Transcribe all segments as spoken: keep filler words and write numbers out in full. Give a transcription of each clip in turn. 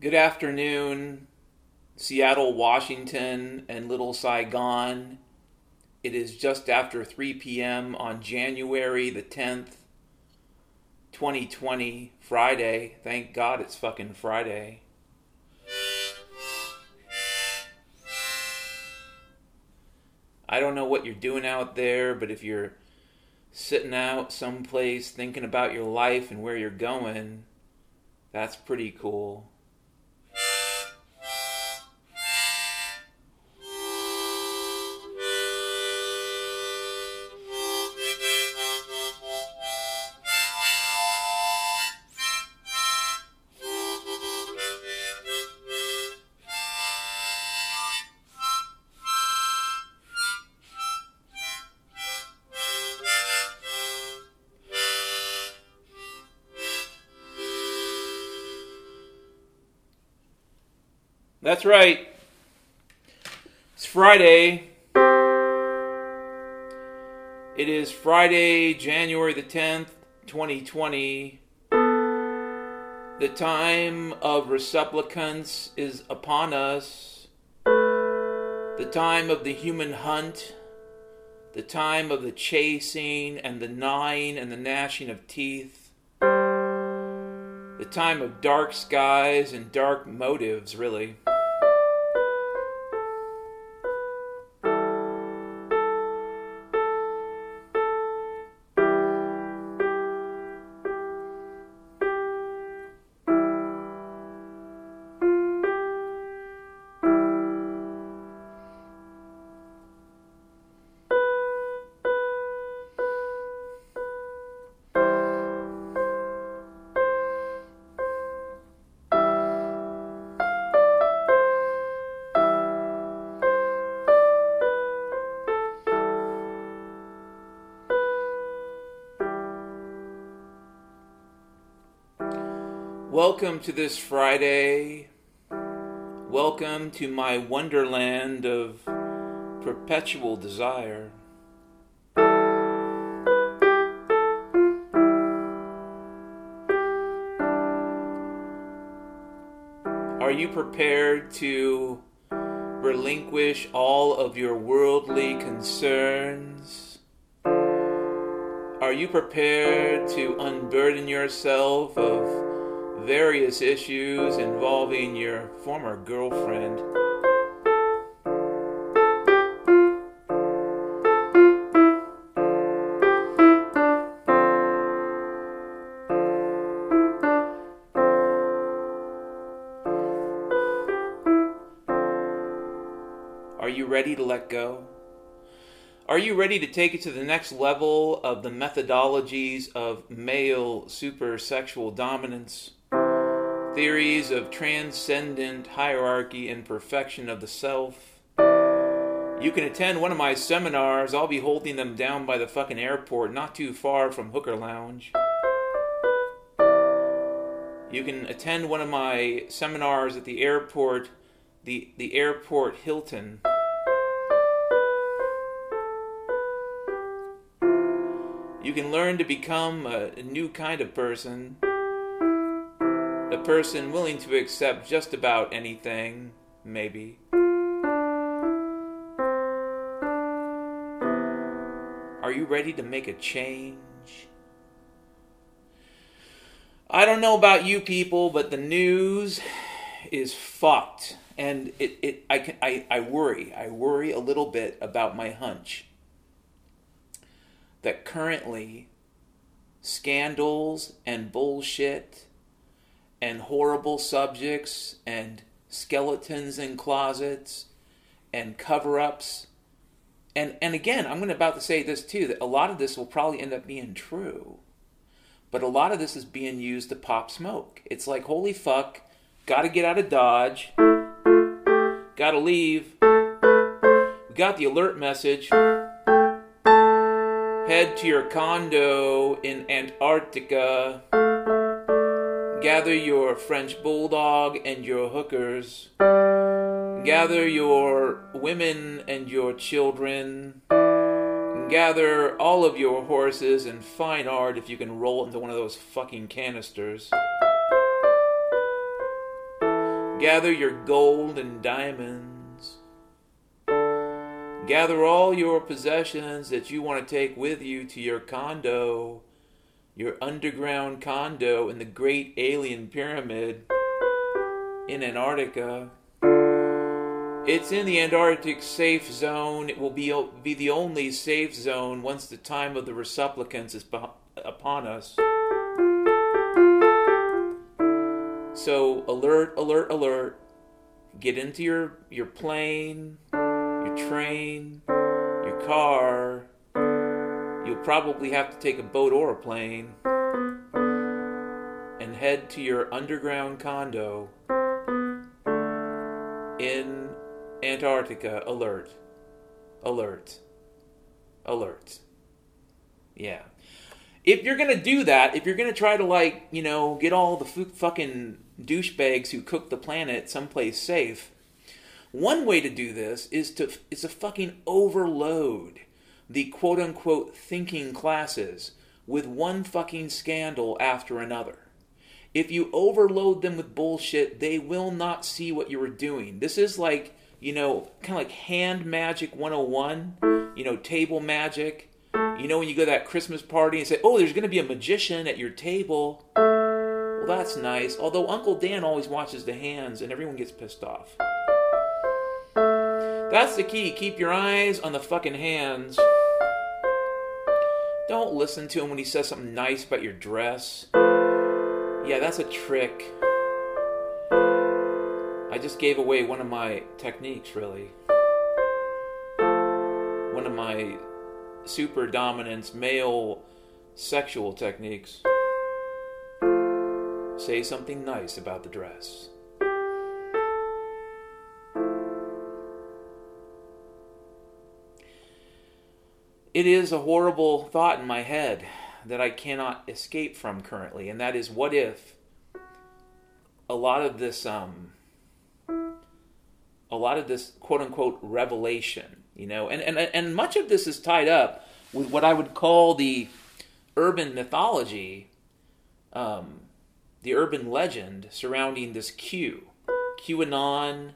Good afternoon, Seattle, Washington, and Little Saigon. It is just after three p.m. on January the tenth, twenty twenty, Friday. Thank God it's fucking Friday. I don't know what you're doing out there, but if you're sitting out someplace thinking about your life and where you're going, that's pretty cool. That's right. It's Friday. It is Friday, January the tenth, twenty twenty. The time of resupplicants is upon us. The time of the human hunt. The time of the chasing and the gnawing and the gnashing of teeth. The time of dark skies and dark motives, really. Welcome to this Friday. Welcome to my wonderland of perpetual desire. Are you prepared to relinquish all of your worldly concerns? Are you prepared to unburden yourself of various issues involving your former girlfriend? Are you ready to let go? Are you ready to take it to the next level of the methodologies of male super sexual dominance? Theories of transcendent hierarchy and perfection of the self. You can attend one of my seminars. I'll be holding them down by the fucking airport, not too far from Hooker Lounge. You can attend one of my seminars at the airport, the, the airport Hilton. You can learn to become a, a new kind of person. A person willing to accept just about anything, maybe. Are you ready to make a change? I don't know about you people, but the news is fucked. And it, it I, can, I, I worry, I worry a little bit about my hunch that currently scandals and bullshit and horrible subjects, and skeletons in closets, and cover-ups. And and again, I'm going to about to say this too, that a lot of this will probably end up being true. But a lot of this is being used to pop smoke. It's like, holy fuck, gotta get out of Dodge, gotta leave, we got the alert message, head to your condo in Antarctica, gather your French bulldog and your hookers. Gather your women and your children. Gather all of your horses and fine art if you can roll it into one of those fucking canisters. Gather your gold and diamonds. Gather all your possessions that you want to take with you to your condo, your underground condo in the Great Alien Pyramid in Antarctica. It's in the Antarctic safe zone. It will be, be the only safe zone once the time of the resupplicants is be- upon us. So alert, alert, alert. Get into your, your plane, your train, your car. You'll probably have to take a boat or a plane and head to your underground condo in Antarctica. Alert. Alert. Alert. Yeah. If you're going to do that, if you're going to try to, like, you know, get all the f- fucking douchebags who cook the planet someplace safe, one way to do this is to is to fucking overload the quote-unquote thinking classes with one fucking scandal after another. If you overload them with bullshit, they will not see what you are doing. This is like, you know, kind of like hand magic one oh one, you know, table magic. You know, when you go to that Christmas party and say, oh, there's going to be a magician at your table. Well, that's nice. Although Uncle Dan always watches the hands and everyone gets pissed off. That's the key. Keep your eyes on the fucking hands. Don't listen to him when he says something nice about your dress. Yeah, that's a trick. I just gave away one of my techniques, really. One of my super dominance male sexual techniques. Say something nice about the dress. It is a horrible thought in my head that I cannot escape from currently, and that is, what if a lot of this, um, a lot of this quote-unquote revelation, you know, and, and, and much of this is tied up with what I would call the urban mythology, um, the urban legend surrounding this Q, QAnon,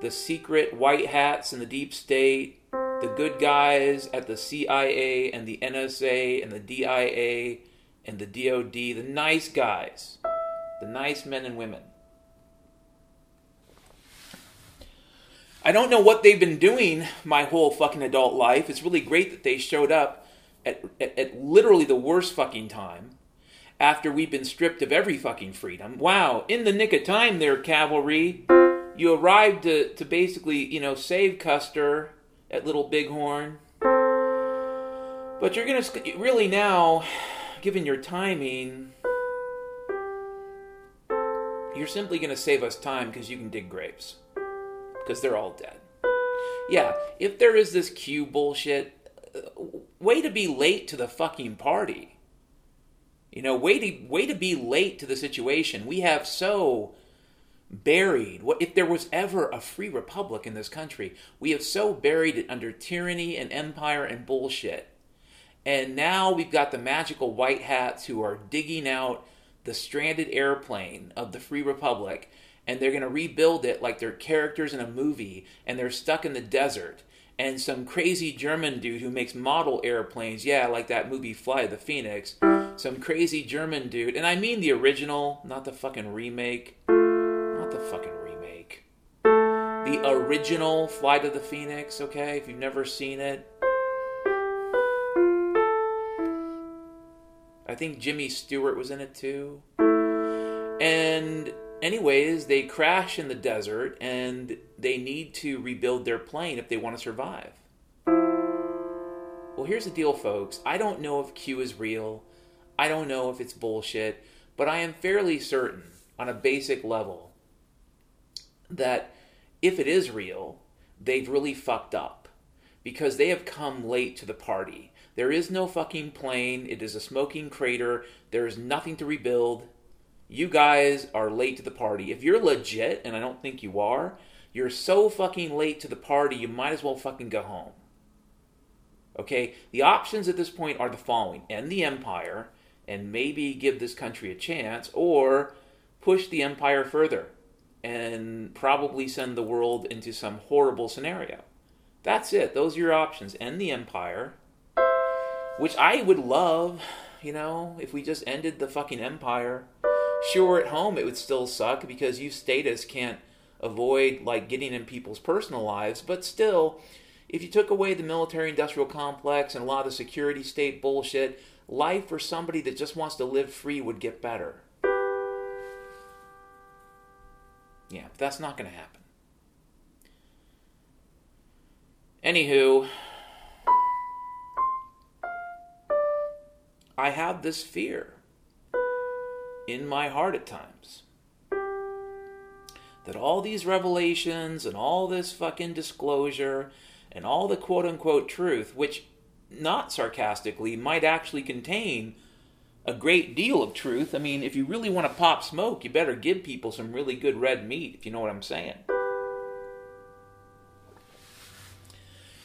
the secret white hats in the deep state, the good guys at the C I A and the N S A and the D I A and the D O D, the nice guys, the nice men and women. I don't know what they've been doing my whole fucking adult life. It's really great that they showed up at, at, at literally the worst fucking time after we've been stripped of every fucking freedom. Wow, in the nick of time there, cavalry. You arrived to, to basically, you know, save Custer at Little Bighorn, but you're going to really now, given your timing, you're simply going to save us time because you can dig grapes, because they're all dead. Yeah, if there is this Q bullshit, way to be late to the fucking party. You know, way to, way to be late to the situation. We have so buried, what if there was ever a free republic in this country, we have so buried it under tyranny and empire and bullshit. And now we've got the magical white hats who are digging out the stranded airplane of the free republic, and they're going to rebuild it like they're characters in a movie, and they're stuck in the desert. And some crazy German dude who makes model airplanes, yeah, like that movie Fly the Phoenix, some crazy German dude, and I mean the original, not the fucking remake. The fucking remake. The original Flight of the Phoenix, okay? If you've never seen it. I think Jimmy Stewart was in it too. And anyways, they crash in the desert and they need to rebuild their plane if they want to survive. Well, here's the deal, folks. I don't know if Q is real. I don't know if it's bullshit. But I am fairly certain, on a basic level, that if it is real, they've really fucked up because they have come late to the party. There is no fucking plane. It is a smoking crater. There is nothing to rebuild. You guys are late to the party. If you're legit, and I don't think you are, you're so fucking late to the party, you might as well fucking go home. Okay? The options at this point are the following. End the empire and maybe give this country a chance, or push the empire further and probably send the world into some horrible scenario. That's it. Those are your options. End the empire, which I would love, you know, if we just ended the fucking empire. Sure, at home it would still suck because you statists can't avoid, like, getting in people's personal lives, but still, if you took away the military-industrial complex and a lot of the security state bullshit, life for somebody that just wants to live free would get better. Yeah, but that's not going to happen. Anywho, I have this fear in my heart at times that all these revelations and all this fucking disclosure and all the quote-unquote truth, which, not sarcastically, might actually contain a great deal of truth. I mean, if you really want to pop smoke, you better give people some really good red meat, if you know what I'm saying.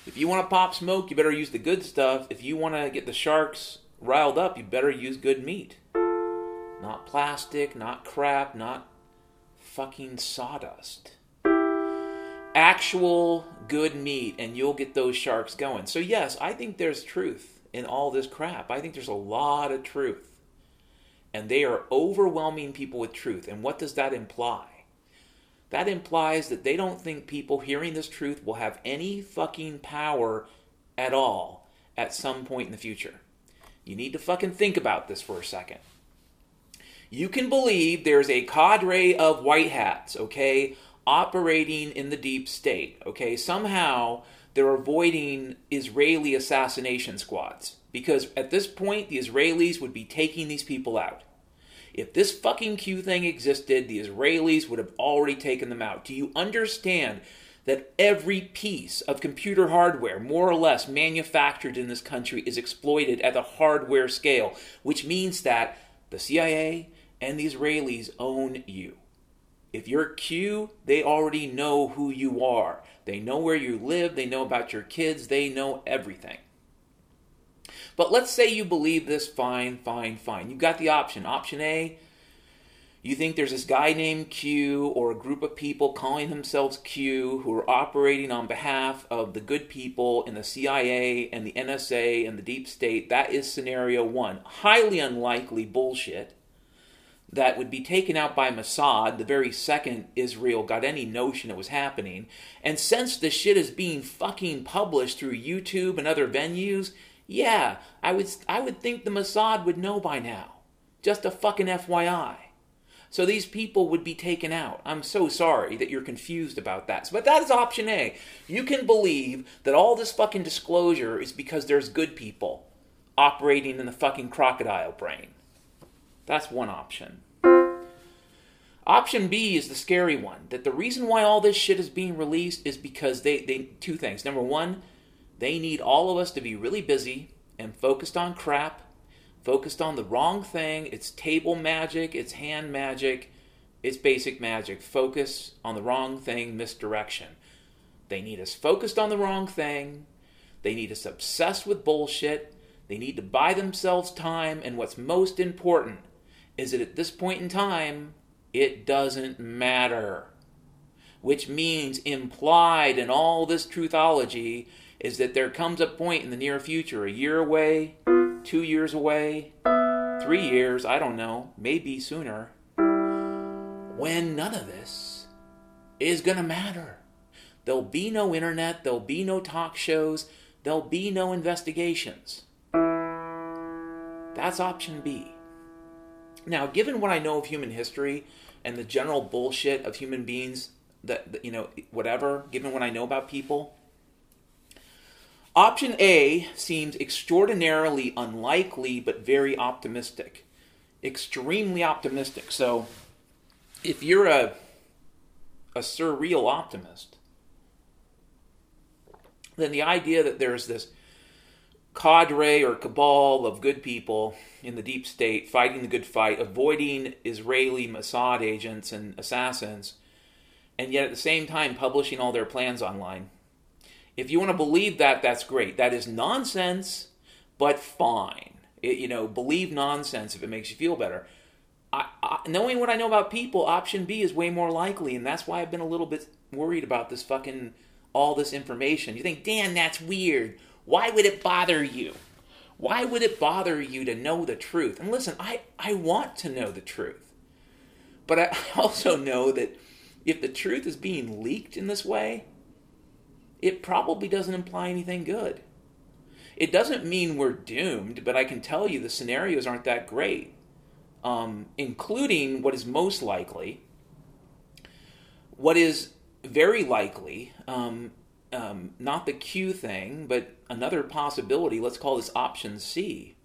If you want to pop smoke, you better use the good stuff. If you want to get the sharks riled up, you better use good meat. Not plastic, not crap, not fucking sawdust. Actual good meat, and you'll get those sharks going. So yes, I think there's truth in all this crap. I think there's a lot of truth. And they are overwhelming people with truth. And what does that imply? That implies that they don't think people hearing this truth will have any fucking power at all at some point in the future. You need to fucking think about this for a second. You can believe there's a cadre of white hats, okay, operating in the deep state, okay? Somehow they're avoiding Israeli assassination squads because at this point the Israelis would be taking these people out. If this fucking Q thing existed, the Israelis would have already taken them out. Do you understand that every piece of computer hardware, more or less, manufactured in this country is exploited at the hardware scale, which means that the C I A and the Israelis own you. If you're Q, they already know who you are. They know where you live. They know about your kids. They know everything. But let's say you believe this, fine, fine, fine. You've got the option. Option A, you think there's this guy named Q or a group of people calling themselves Q who are operating on behalf of the good people in the C I A and the N S A and the deep state. That is scenario one. Highly unlikely bullshit. That would be taken out by Mossad the very second Israel got any notion it was happening. And since this shit is being fucking published through YouTube and other venues, yeah, I would I would think the Mossad would know by now. Just a fucking F Y I. So these people would be taken out. I'm so sorry that you're confused about that. But that is option A. You can believe that all this fucking disclosure is because there's good people operating in the fucking crocodile brain. That's one option. Option B is the scary one. That the reason why all this shit is being released is because they, they two things. Number one, they need all of us to be really busy and focused on crap, focused on the wrong thing. It's table magic. It's hand magic. It's basic magic. Focus on the wrong thing, misdirection. They need us focused on the wrong thing. They need us obsessed with bullshit. They need to buy themselves time. And what's most important is that at this point in time, it doesn't matter. Which means implied in all this truthology is that there comes a point in the near future, a year away, two years away, three years, I don't know, maybe sooner, when none of this is going to matter. There'll be no internet, there'll be no talk shows, there'll be no investigations. That's option B. Now, given what I know of human history and the general bullshit of human beings, that, you know, whatever, given what I know about people, option A seems extraordinarily unlikely but very optimistic. Extremely optimistic. So, if you're a, a surreal optimist, then the idea that there's this cadre or cabal of good people in the deep state fighting the good fight, avoiding Israeli Mossad agents and assassins, and yet at the same time publishing all their plans online. If you want to believe that, that's great. That is nonsense, but fine. It, you know, believe nonsense if it makes you feel better. I, I, knowing what I know about people, option B is way more likely, and that's why I've been a little bit worried about this fucking, all this information. You think, Dan, that's weird. Why would it bother you? Why would it bother you to know the truth? And listen, I, I want to know the truth. But I also know that if the truth is being leaked in this way, it probably doesn't imply anything good. It doesn't mean we're doomed, but I can tell you the scenarios aren't that great, um, including what is most likely, what is very likely, um, um, not the Q thing, but another possibility. Let's call this option C.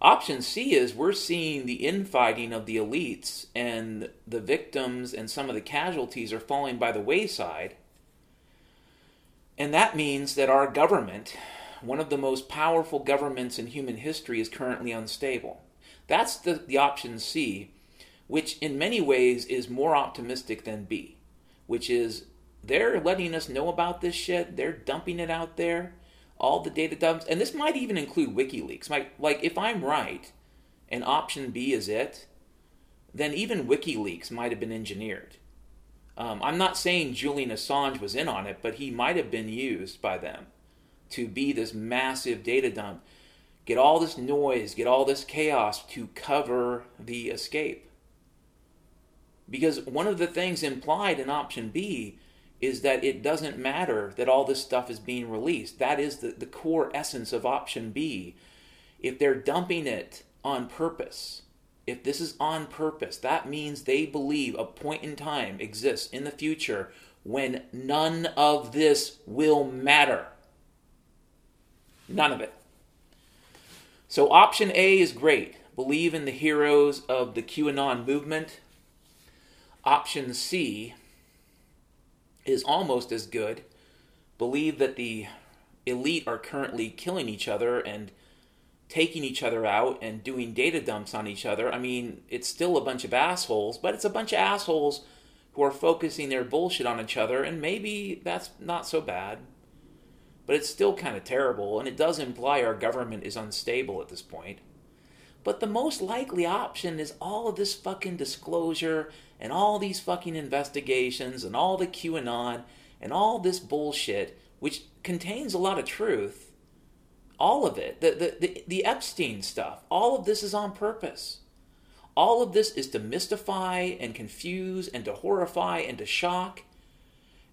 Option C is we're seeing the infighting of the elites, and the victims and some of the casualties are falling by the wayside. And that means that our government, one of the most powerful governments in human history, is currently unstable. That's the, the option C, which in many ways is more optimistic than B, which is they're letting us know about this shit. They're dumping it out there, all the data dumps. And this might even include WikiLeaks. Like, like if I'm right and option B is it, then even WikiLeaks might have been engineered. Um, I'm not saying Julian Assange was in on it, but he might have been used by them to be this massive data dump, get all this noise, get all this chaos to cover the escape. Because one of the things implied in option B is that it doesn't matter that all this stuff is being released. That is the, the core essence of option B. If they're dumping it on purpose, if this is on purpose, that means they believe a point in time exists in the future when none of this will matter. None of it. So option A is great. Believe in the heroes of the QAnon movement. Option C is almost as good. Believe that the elite are currently killing each other and taking each other out and doing data dumps on each other. I mean, it's still a bunch of assholes, but it's a bunch of assholes who are focusing their bullshit on each other, and maybe that's not so bad. But it's still kind of terrible, and it does imply our government is unstable at this point. But the most likely option is all of this fucking disclosure and all these fucking investigations and all the QAnon and all this bullshit, which contains a lot of truth. All of it. The, the, the, the Epstein stuff. All of this is on purpose. All of this is to mystify and confuse and to horrify and to shock,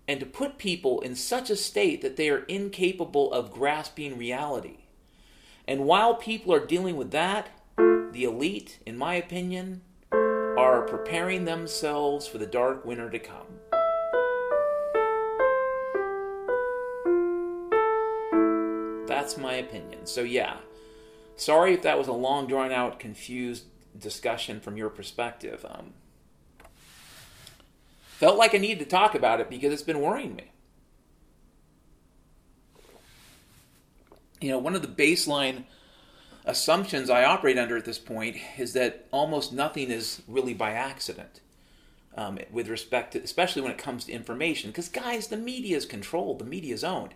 and to put people in such a state that they are incapable of grasping reality. And while people are dealing with that, the elite, in my opinion, are preparing themselves for the dark winter to come. That's my opinion. So yeah, sorry if that was a long, drawn-out, confused discussion from your perspective. Um, Felt like I needed to talk about it because it's been worrying me. You know, one of the baseline assumptions I operate under at this point is that almost nothing is really by accident, um, with respect to, especially when it comes to information. Because, guys, the media is controlled. The media is owned.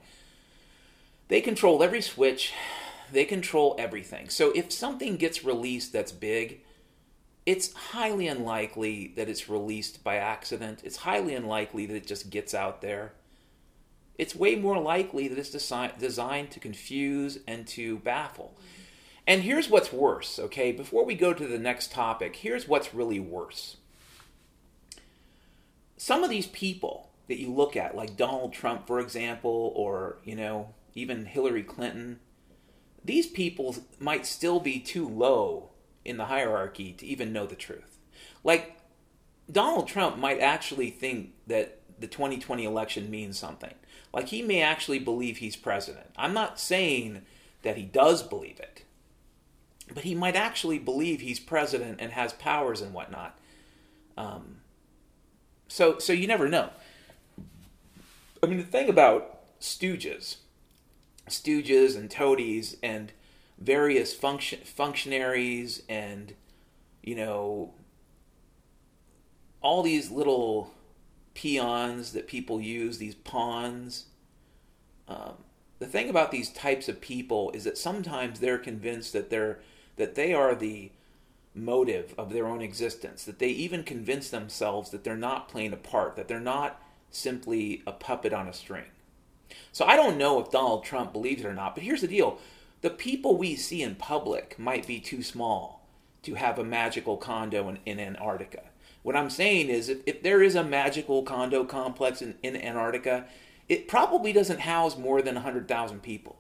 They control every switch. They control everything. So if something gets released that's big, it's highly unlikely that it's released by accident. It's highly unlikely that it just gets out there. It's way more likely that it's desi- designed to confuse and to baffle. And here's what's worse, okay? Before we go to the next topic, here's what's really worse. Some of these people that you look at, like Donald Trump, for example, or, you know, even Hillary Clinton, these people might still be too low in the hierarchy to even know the truth. Like, Donald Trump might actually think that the twenty twenty election means something. Like, he may actually believe he's president. I'm not saying that he does believe it, but he might actually believe he's president and has powers and whatnot. Um, so, so you never know. I mean, the thing about stooges, stooges and toadies and various function functionaries and, you know, all these little peons that people use, these pawns. Um, the thing about these types of people is that sometimes they're convinced that they're that they are the motive of their own existence, that they even convince themselves that they're not playing a part, that they're not simply a puppet on a string. So I don't know if Donald Trump believes it or not, but here's the deal. The people we see in public might be too small to have a magical condo in, in Antarctica. What I'm saying is if, if there is a magical condo complex in, in Antarctica, it probably doesn't house more than one hundred thousand people.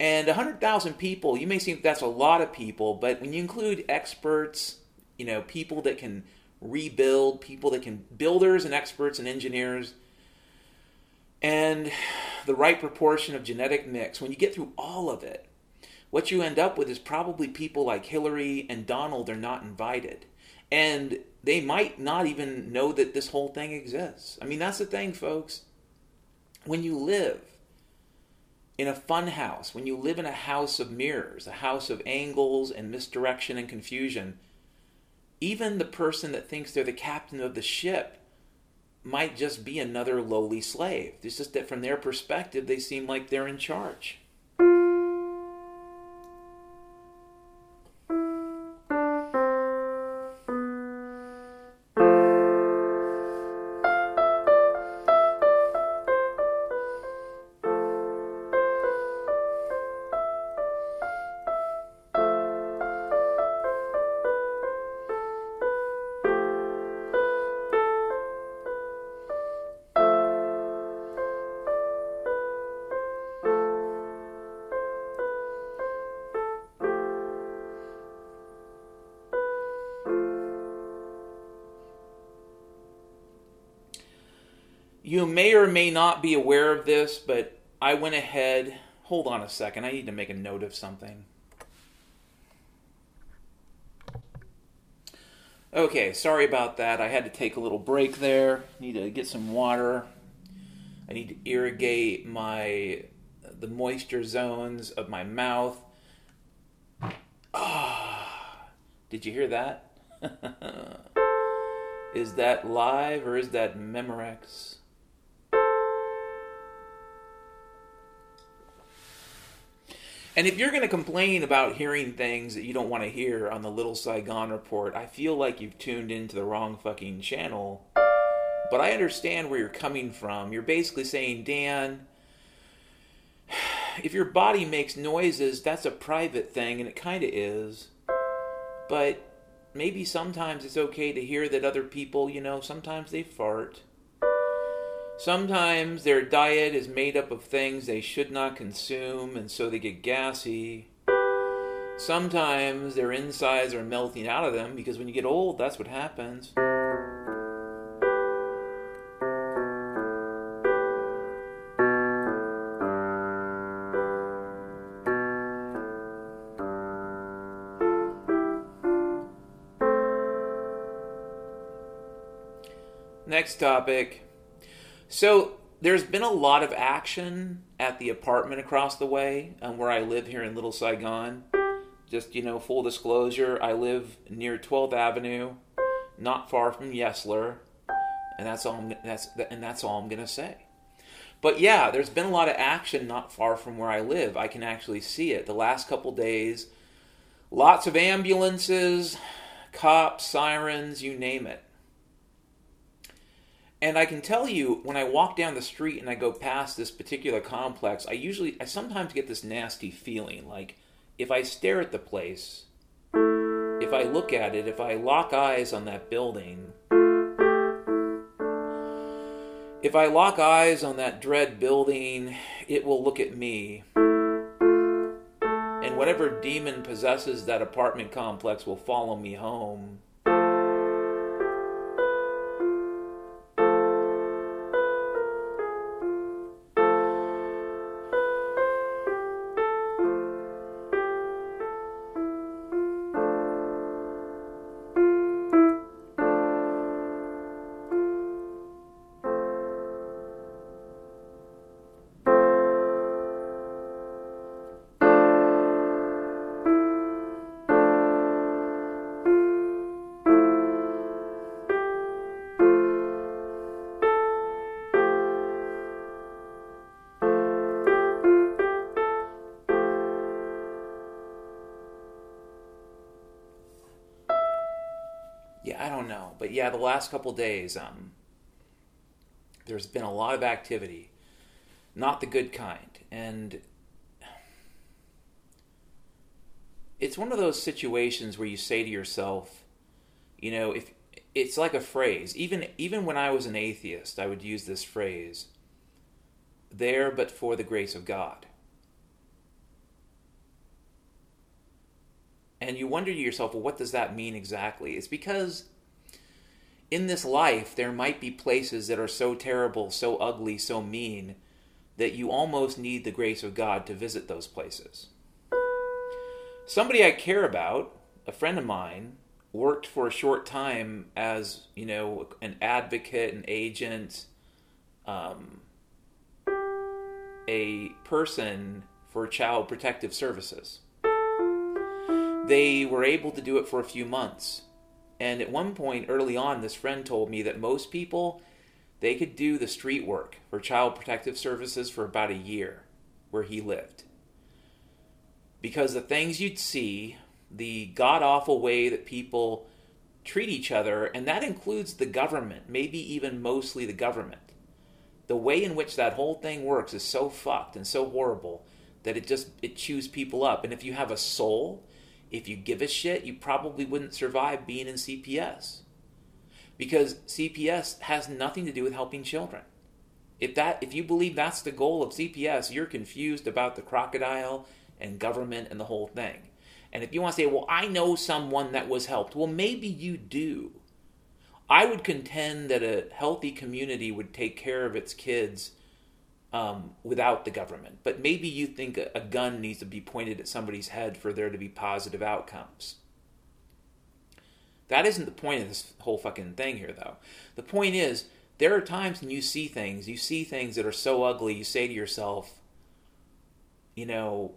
And one hundred thousand people, you may think that's a lot of people, but when you include experts, you know, people that can rebuild, people that can, builders and experts and engineers, and the right proportion of genetic mix, when you get through all of it, what you end up with is probably people like Hillary and Donald are not invited. And they might not even know that this whole thing exists. I mean, that's the thing, folks. When you live in a fun house, when you live in a house of mirrors, a house of angles and misdirection and confusion, even the person that thinks they're the captain of the ship might just be another lowly slave. It's just that from their perspective, they seem like they're in charge. You may or may not be aware of this, but I went ahead. Hold on a second. I need to make a note of something. Okay, sorry about that. I had to take a little break there. Need to get some water. I need to irrigate my the moisture zones of my mouth. Ah, did you hear that? Is that live or is that Memorex? And if you're going to complain about hearing things that you don't want to hear on the Little Saigon Report, I feel like you've tuned into the wrong fucking channel. But I understand where you're coming from. You're basically saying, Dan, if your body makes noises, that's a private thing, and it kind of is. But maybe sometimes it's okay to hear that other people, you know, sometimes they fart. Sometimes their diet is made up of things they should not consume, and so they get gassy. Sometimes their insides are melting out of them, because when you get old, that's what happens. Next topic. So there's been a lot of action at the apartment across the way um, where I live here in Little Saigon. Just, you know, full disclosure, I live near twelfth Avenue, not far from Yesler, and that's all I'm, that's, and that's all I'm going to say. But yeah, there's been a lot of action not far from where I live. I can actually see it. The last couple days, lots of ambulances, cops, sirens, you name it. And I can tell you, when I walk down the street and I go past this particular complex, I usually, I sometimes get this nasty feeling. Like, if I stare at the place, if I look at it, if I lock eyes on that building, if I lock eyes on that dread building, it will look at me. And whatever demon possesses that apartment complex will follow me home. but yeah, the last couple days, um, there's been a lot of activity, not the good kind. And it's one of those situations where you say to yourself, you know, if it's like a phrase, even even when I was an atheist, I would use this phrase, there but for the grace of God. And you wonder to yourself, well, what does that mean exactly? It's because in this life, there might be places that are so terrible, so ugly, so mean, that you almost need the grace of God to visit those places. Somebody I care about, a friend of mine, worked for a short time as, you know, an advocate, an agent, um, a person for Child Protective Services. They were able to do it for a few months. And at one point early on, this friend told me that most people, they could do the street work for Child Protective Services for about a year where he lived. Because the things you'd see, the god-awful way that people treat each other, and that includes the government, maybe even mostly the government. The way in which that whole thing works is so fucked and so horrible that it just, it chews people up. And if you have a soul, if you give a shit, you probably wouldn't survive being in C P S. Because C P S has nothing to do with helping children. If that, if you believe that's the goal of C P S, you're confused about the crocodile and government and the whole thing. And if you want to say, well, I know someone that was helped. Well, maybe you do. I would contend that a healthy community would take care of its kids Um, without the government. But maybe you think a, a gun needs to be pointed at somebody's head for there to be positive outcomes. That isn't the point of this whole fucking thing here, though. The point is, there are times when you see things, you see things that are so ugly, you say to yourself, you know,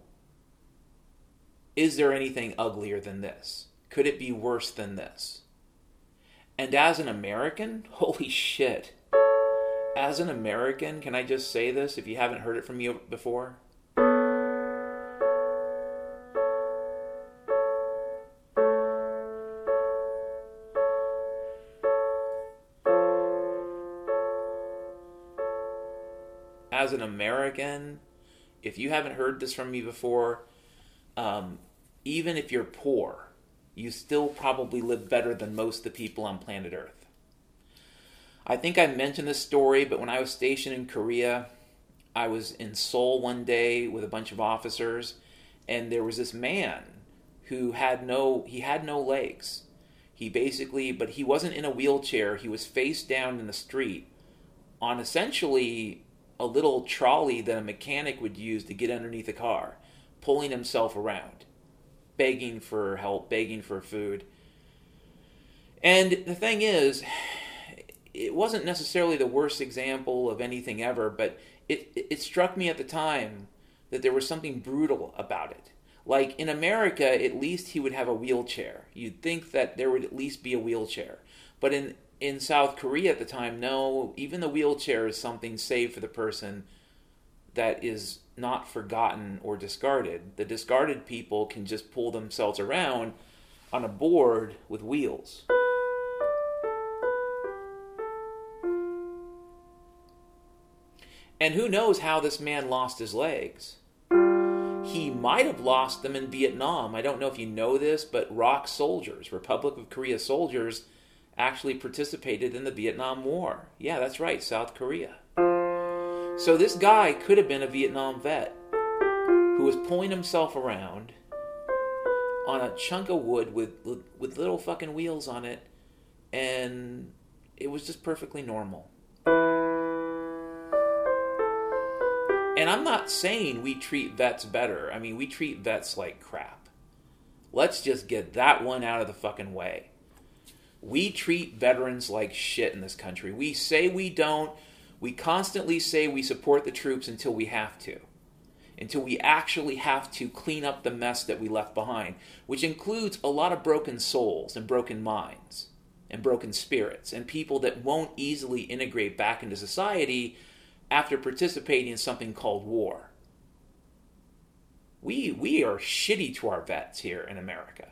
is there anything uglier than this? Could it be worse than this? And as an American, holy shit, As an American, can I just say this if you haven't heard it from me before? As an American, if you haven't heard this from me before, um, even if you're poor, you still probably live better than most of the people on planet Earth. I think I mentioned this story, but when I was stationed in Korea, I was in Seoul one day with a bunch of officers, and there was this man who had no, he had no legs. He basically, but he wasn't in a wheelchair. He was face down in the street on essentially a little trolley that a mechanic would use to get underneath a car, pulling himself around, begging for help, begging for food. And the thing is, it wasn't necessarily the worst example of anything ever, but it, it, it struck me at the time that there was something brutal about it. Like, in America, at least he would have a wheelchair. You'd think that there would at least be a wheelchair. But in, in South Korea at the time, no, even the wheelchair is something saved for the person that is not forgotten or discarded. The discarded people can just pull themselves around on a board with wheels. And who knows how this man lost his legs. He might have lost them in Vietnam. I don't know if you know this, but ROC soldiers, Republic of Korea soldiers, actually participated in the Vietnam War. Yeah, that's right, South Korea. So this guy could have been a Vietnam vet who was pulling himself around on a chunk of wood with, with little fucking wheels on it, and it was just perfectly normal. And I'm not saying we treat vets better. I mean, we treat vets like crap. Let's just get that one out of the fucking way. We treat veterans like shit in this country. We say we don't. We constantly say we support the troops until we have to. Until we actually have to clean up the mess that we left behind, which includes a lot of broken souls and broken minds and broken spirits and people that won't easily integrate back into society after participating in something called war. We we are shitty to our vets here in America.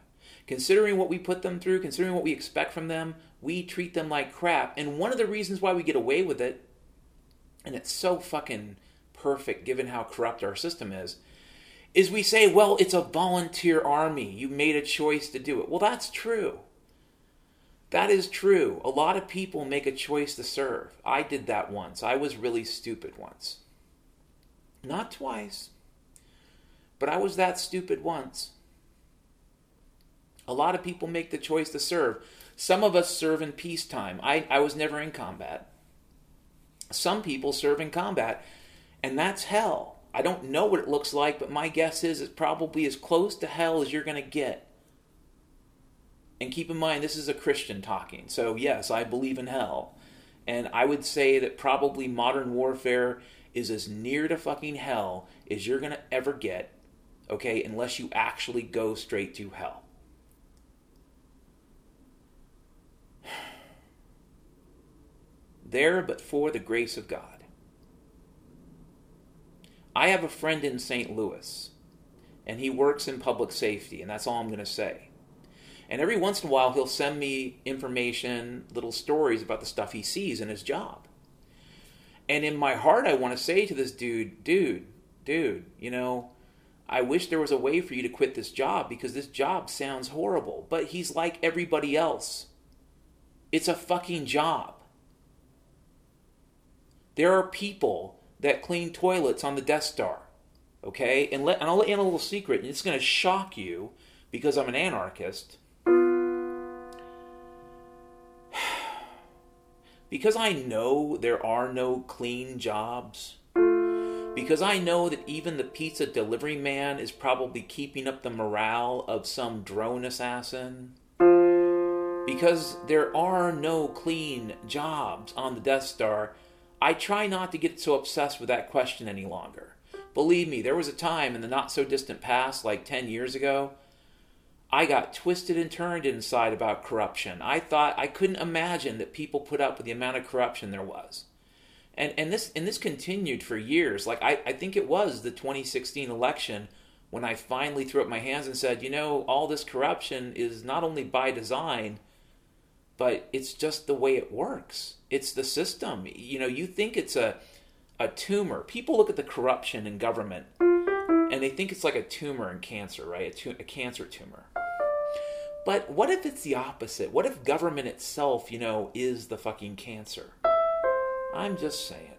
Considering what we put them through, considering what we expect from them, we treat them like crap. And one of the reasons why we get away with it, and it's so fucking perfect given how corrupt our system is, is we say, well, it's a volunteer army. You made a choice to do it. Well, that's true. That is true. A lot of people make a choice to serve. I did that once. I was really stupid once. Not twice, but I was that stupid once. A lot of people make the choice to serve. Some of us serve in peacetime. I, I was never in combat. Some people serve in combat, and that's hell. I don't know what it looks like, but my guess is it's probably as close to hell as you're going to get. And keep in mind, this is a Christian talking. So yes, I believe in hell. And I would say that probably modern warfare is as near to fucking hell as you're going to ever get, okay, unless you actually go straight to hell. There but for the grace of God. I have a friend in Saint Louis, and he works in public safety, and that's all I'm going to say. And every once in a while, he'll send me information, little stories about the stuff he sees in his job. And in my heart, I want to say to this dude, dude, dude, you know, I wish there was a way for you to quit this job because this job sounds horrible. But he's like everybody else. It's a fucking job. There are people that clean toilets on the Death Star, okay? And, let, and I'll let you in a little secret, and it's going to shock you because I'm an anarchist. Because I know there are no clean jobs, because I know that even the pizza delivery man is probably keeping up the morale of some drone assassin, because there are no clean jobs on the Death Star, I try not to get so obsessed with that question any longer. Believe me, there was a time in the not-so-distant past, like ten years ago, I got twisted and turned inside about corruption. I thought, I couldn't imagine that people put up with the amount of corruption there was. And and this and this continued for years. Like, I, I think it was the twenty sixteen election when I finally threw up my hands and said, you know, all this corruption is not only by design, but it's just the way it works. It's the system. You know, you think it's a, a tumor. People look at the corruption in government and they think it's like a tumor in cancer, right? A, tu- a cancer tumor. But what if it's the opposite? What if government itself, you know, is the fucking cancer? I'm just saying.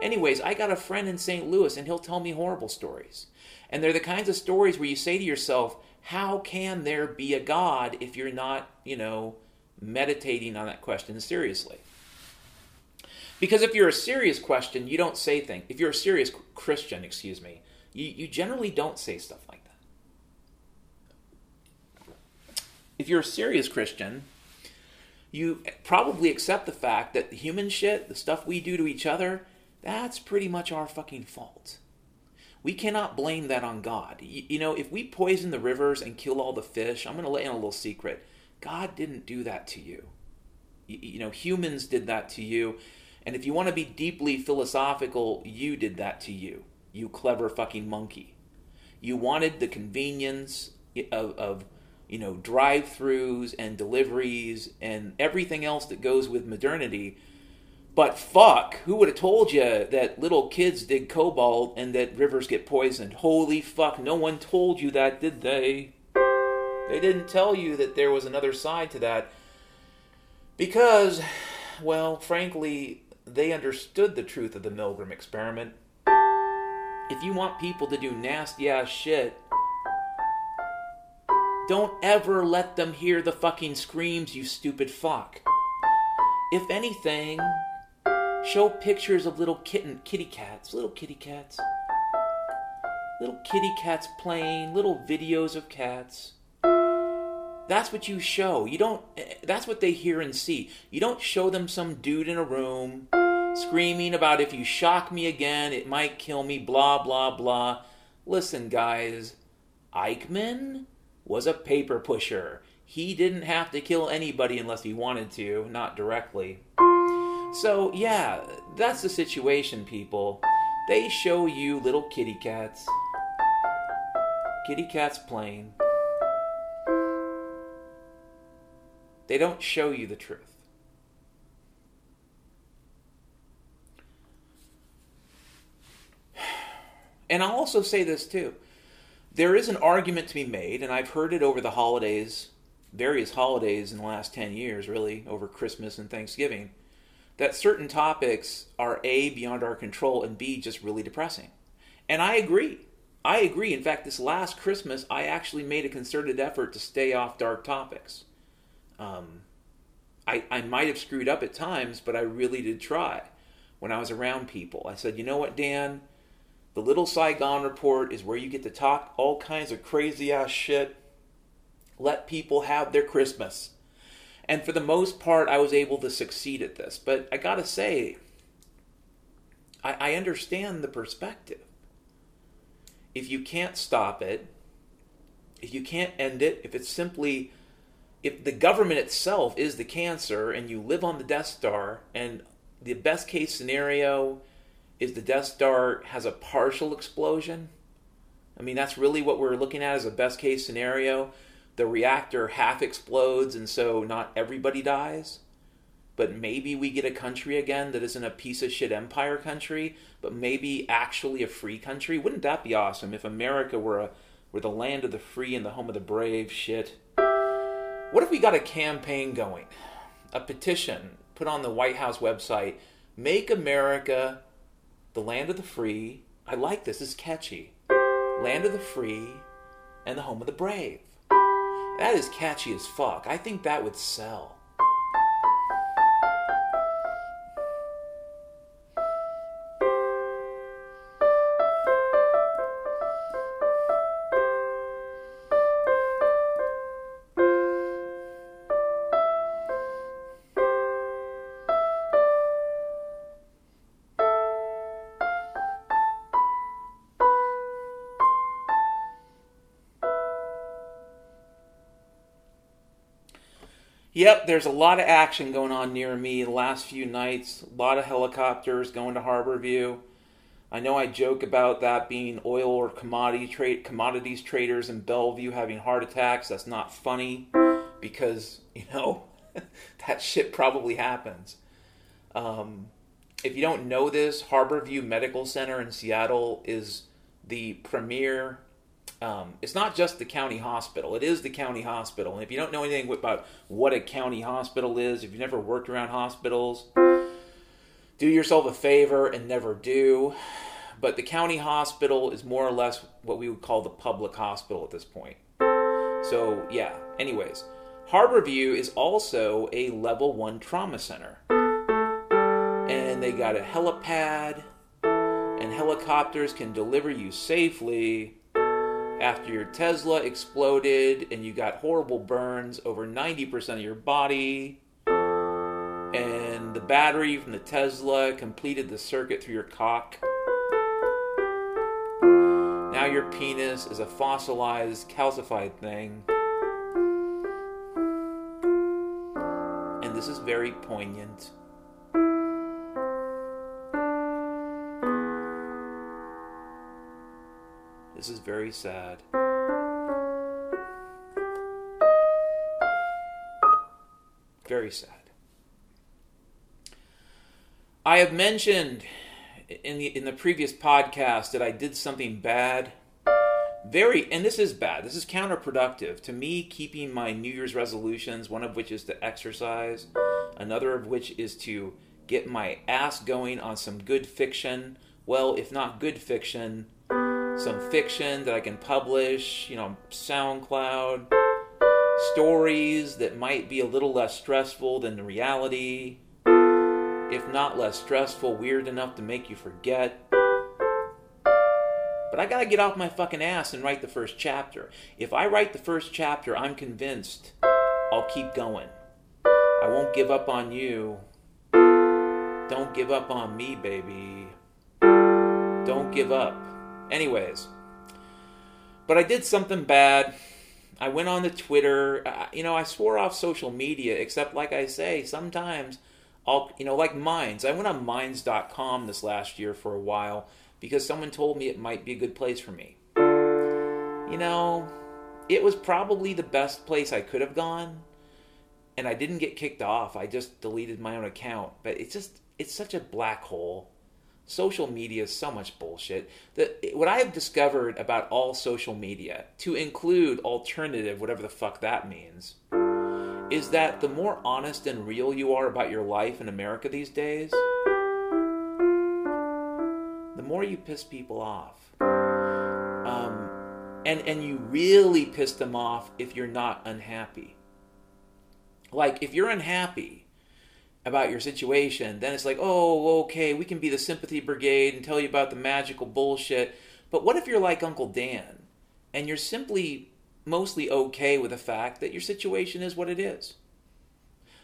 Anyways, I got a friend in Saint Louis and he'll tell me horrible stories. And they're the kinds of stories where you say to yourself, how can there be a God if you're not, you know, meditating on that question seriously? Because if you're a serious question, you don't say things. If you're a serious Christian, excuse me, you, you generally don't say stuff like that. If you're a serious Christian, you probably accept the fact that the human shit, the stuff we do to each other, that's pretty much our fucking fault. We cannot blame that on God. You, you know, if we poison the rivers and kill all the fish, I'm going to let in a little secret. God didn't do that to you. you. You know, humans did that to you. And if you want to be deeply philosophical, you did that to you, you clever fucking monkey. You wanted the convenience of, of you know, drive-thrus and deliveries and everything else that goes with modernity. But fuck, who would have told you that little kids dig cobalt and that rivers get poisoned? Holy fuck, no one told you that, did they? They didn't tell you that there was another side to that because, well, frankly, they understood the truth of the Milgram experiment. If you want people to do nasty-ass shit, don't ever let them hear the fucking screams, you stupid fuck. If anything, show pictures of little kitten, kitty cats, little kitty cats, little kitty cats playing, little videos of cats. That's what you show. You don't. That's what they hear and see. You don't show them some dude in a room screaming about, if you shock me again, it might kill me, blah, blah, blah. Listen, guys, Eichmann was a paper pusher. He didn't have to kill anybody unless he wanted to, not directly. So, yeah, that's the situation, people. They show you little kitty cats. Kitty cats playing. They don't show you the truth. And I'll also say this too. There is an argument to be made, and I've heard it over the holidays, various holidays in the last ten years, really, over Christmas and Thanksgiving, that certain topics are A, beyond our control, and B, just really depressing. And I agree. I agree. In fact, this last Christmas, I actually made a concerted effort to stay off dark topics. Um, I, I might have screwed up at times, but I really did try when I was around people. I said, you know what, Dan? The Little Saigon Report is where you get to talk all kinds of crazy-ass shit. Let people have their Christmas. And for the most part, I was able to succeed at this. But I gotta say, I, I understand the perspective. If you can't stop it, if you can't end it, if it's simply, if the government itself is the cancer and you live on the Death Star, and the best case scenario is the Death Star has a partial explosion. I mean, that's really what we're looking at as a best case scenario. The reactor half explodes, and so not everybody dies. But maybe we get a country again that isn't a piece of shit empire country, but maybe actually a free country. Wouldn't that be awesome if America were a, were the land of the free and the home of the brave shit? What if we got a campaign going? A petition put on the White House website. Make America the land of the free. I like this. It's catchy. Land of the free and the home of the brave. That is catchy as fuck. I think that would sell. Yep, there's a lot of action going on near me the last few nights. A lot of helicopters going to Harborview. I know I joke about that being oil or commodity trade commodities traders in Bellevue having heart attacks. That's not funny because, you know, that shit probably happens. Um, if you don't know this, Harborview Medical Center in Seattle is the premier... Um, it's not just the county hospital. It is the county hospital. And if you don't know anything about what a county hospital is, if you've never worked around hospitals, do yourself a favor and never do. But the county hospital is more or less what we would call the public hospital at this point. So, yeah. Anyways, Harborview is also a level one trauma center. And they got a helipad, and helicopters can deliver you safely after your Tesla exploded and you got horrible burns over ninety percent of your body, and the battery from the Tesla completed the circuit through your cock. Now your penis is a fossilized, calcified thing. And this is very poignant. This is very sad. Very sad. I have mentioned in the in the previous podcast that I did something bad. Very, and this is bad. This is counterproductive. To me, keeping my New Year's resolutions, one of which is to exercise, another of which is to get my ass going on some good fiction. Well, if not good fiction, some fiction that I can publish, you know, SoundCloud, stories that might be a little less stressful than the reality, if not less stressful, weird enough to make you forget. But I gotta get off my fucking ass and write the first chapter. If I write the first chapter, I'm convinced I'll keep going. I won't give up on you. Don't give up on me, baby. Don't give up. Anyways, but I did something bad. I went on the Twitter. I, you know, I swore off social media, except like I say, sometimes I'll, you know, like Minds. I went on Minds dot com this last year for a while because someone told me it might be a good place for me. You know, it was probably the best place I could have gone. and I didn't get kicked off. I just deleted my own account. But it's just, it's such a black hole. Social media is so much bullshit. The, what I have discovered about all social media, to include alternative, whatever the fuck that means, is that the more honest and real you are about your life in America these days, the more you piss people off. Um, and, and you really piss them off if you're not unhappy. Like, if you're unhappy about your situation, then it's like, oh, okay, we can be the sympathy brigade and tell you about the magical bullshit. But what if you're like Uncle Dan and you're simply mostly okay with the fact that your situation is what it is?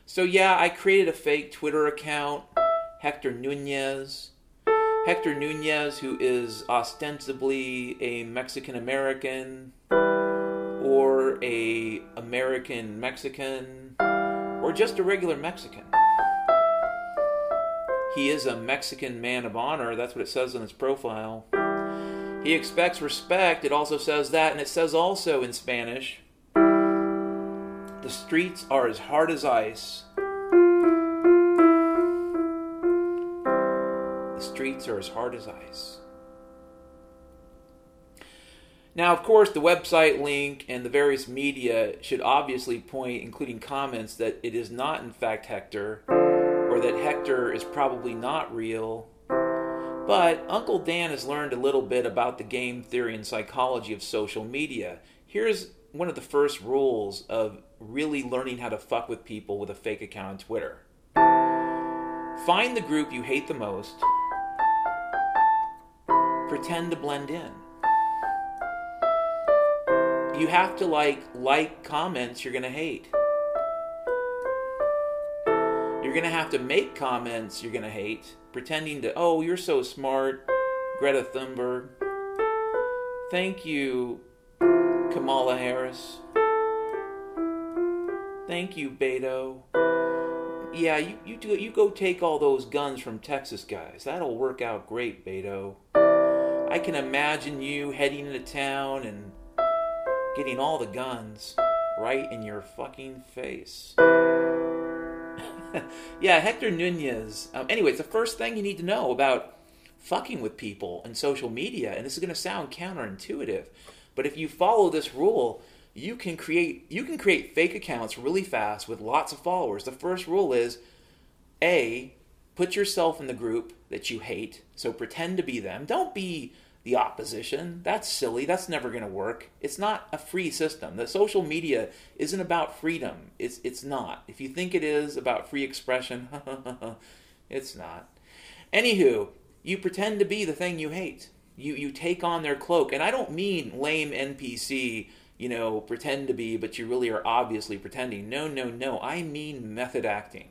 So yeah, I created a fake Twitter account, Hector Nunez. Hector Nunez, who is ostensibly a Mexican-American or a American-Mexican or just a regular Mexican. He is a Mexican man of honor. That's what it says on his profile. He expects respect. It also says that, and it says also in Spanish, the streets are as hard as ice. The streets are as hard as ice. Now, of course, the website link and the various media should obviously point, including comments, that it is not, in fact, Hector, or that Hector is probably not real, but Uncle Dan has learned a little bit about the game theory and psychology of social media. Here's one of the first rules of really learning how to fuck with people with a fake account on Twitter. Find the group you hate the most. Pretend to blend in. You have to like, like comments you're going to hate. You're going to have to make comments you're going to hate, pretending to, oh, you're so smart, Greta Thunberg. Thank you, Kamala Harris. Thank you, Beto. Yeah, you, you, do, you go take all those guns from Texas guys. That'll work out great, Beto. I can imagine you heading into town and getting all the guns right in your fucking face. Yeah, Hector Nunez. Um, anyway, it's the first thing you need to know about fucking with people and social media. And this is going to sound counterintuitive, but if you follow this rule, you can create you can create fake accounts really fast with lots of followers. The first rule is, A, put yourself in the group that you hate. So pretend to be them. Don't be the opposition. That's silly. That's never going to work. It's not a free system. The social media isn't about freedom. It's it's not. If you think it is about free expression, it's not. Anywho, you pretend to be the thing you hate. You you take on their cloak. And I don't mean lame N P C, you know, pretend to be, but you really are obviously pretending. No, no, no. I mean method acting.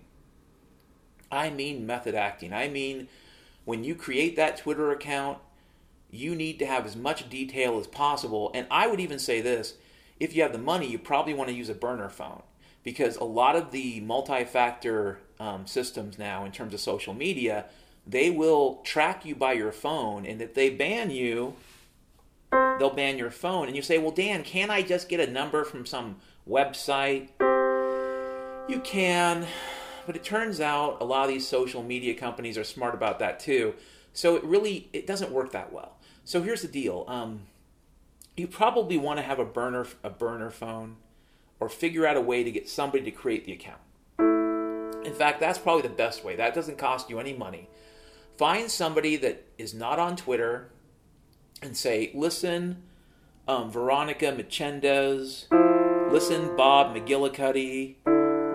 I mean method acting. I mean when you create that Twitter account, you need to have as much detail as possible. And I would even say this, if you have the money, you probably want to use a burner phone, because a lot of the multi-factor um, systems now in terms of social media, they will track you by your phone, and if they ban you, they'll ban your phone. And you say, well, Dan, can't I just get a number from some website? You can, but it turns out a lot of these social media companies are smart about that too. So it really, it doesn't work that well. So here's the deal. Um, you probably want to have a burner a burner phone, or figure out a way to get somebody to create the account. In fact, that's probably the best way. That doesn't cost you any money. Find somebody that is not on Twitter and say, listen, um, Veronica Mecendez, listen, Bob McGillicuddy,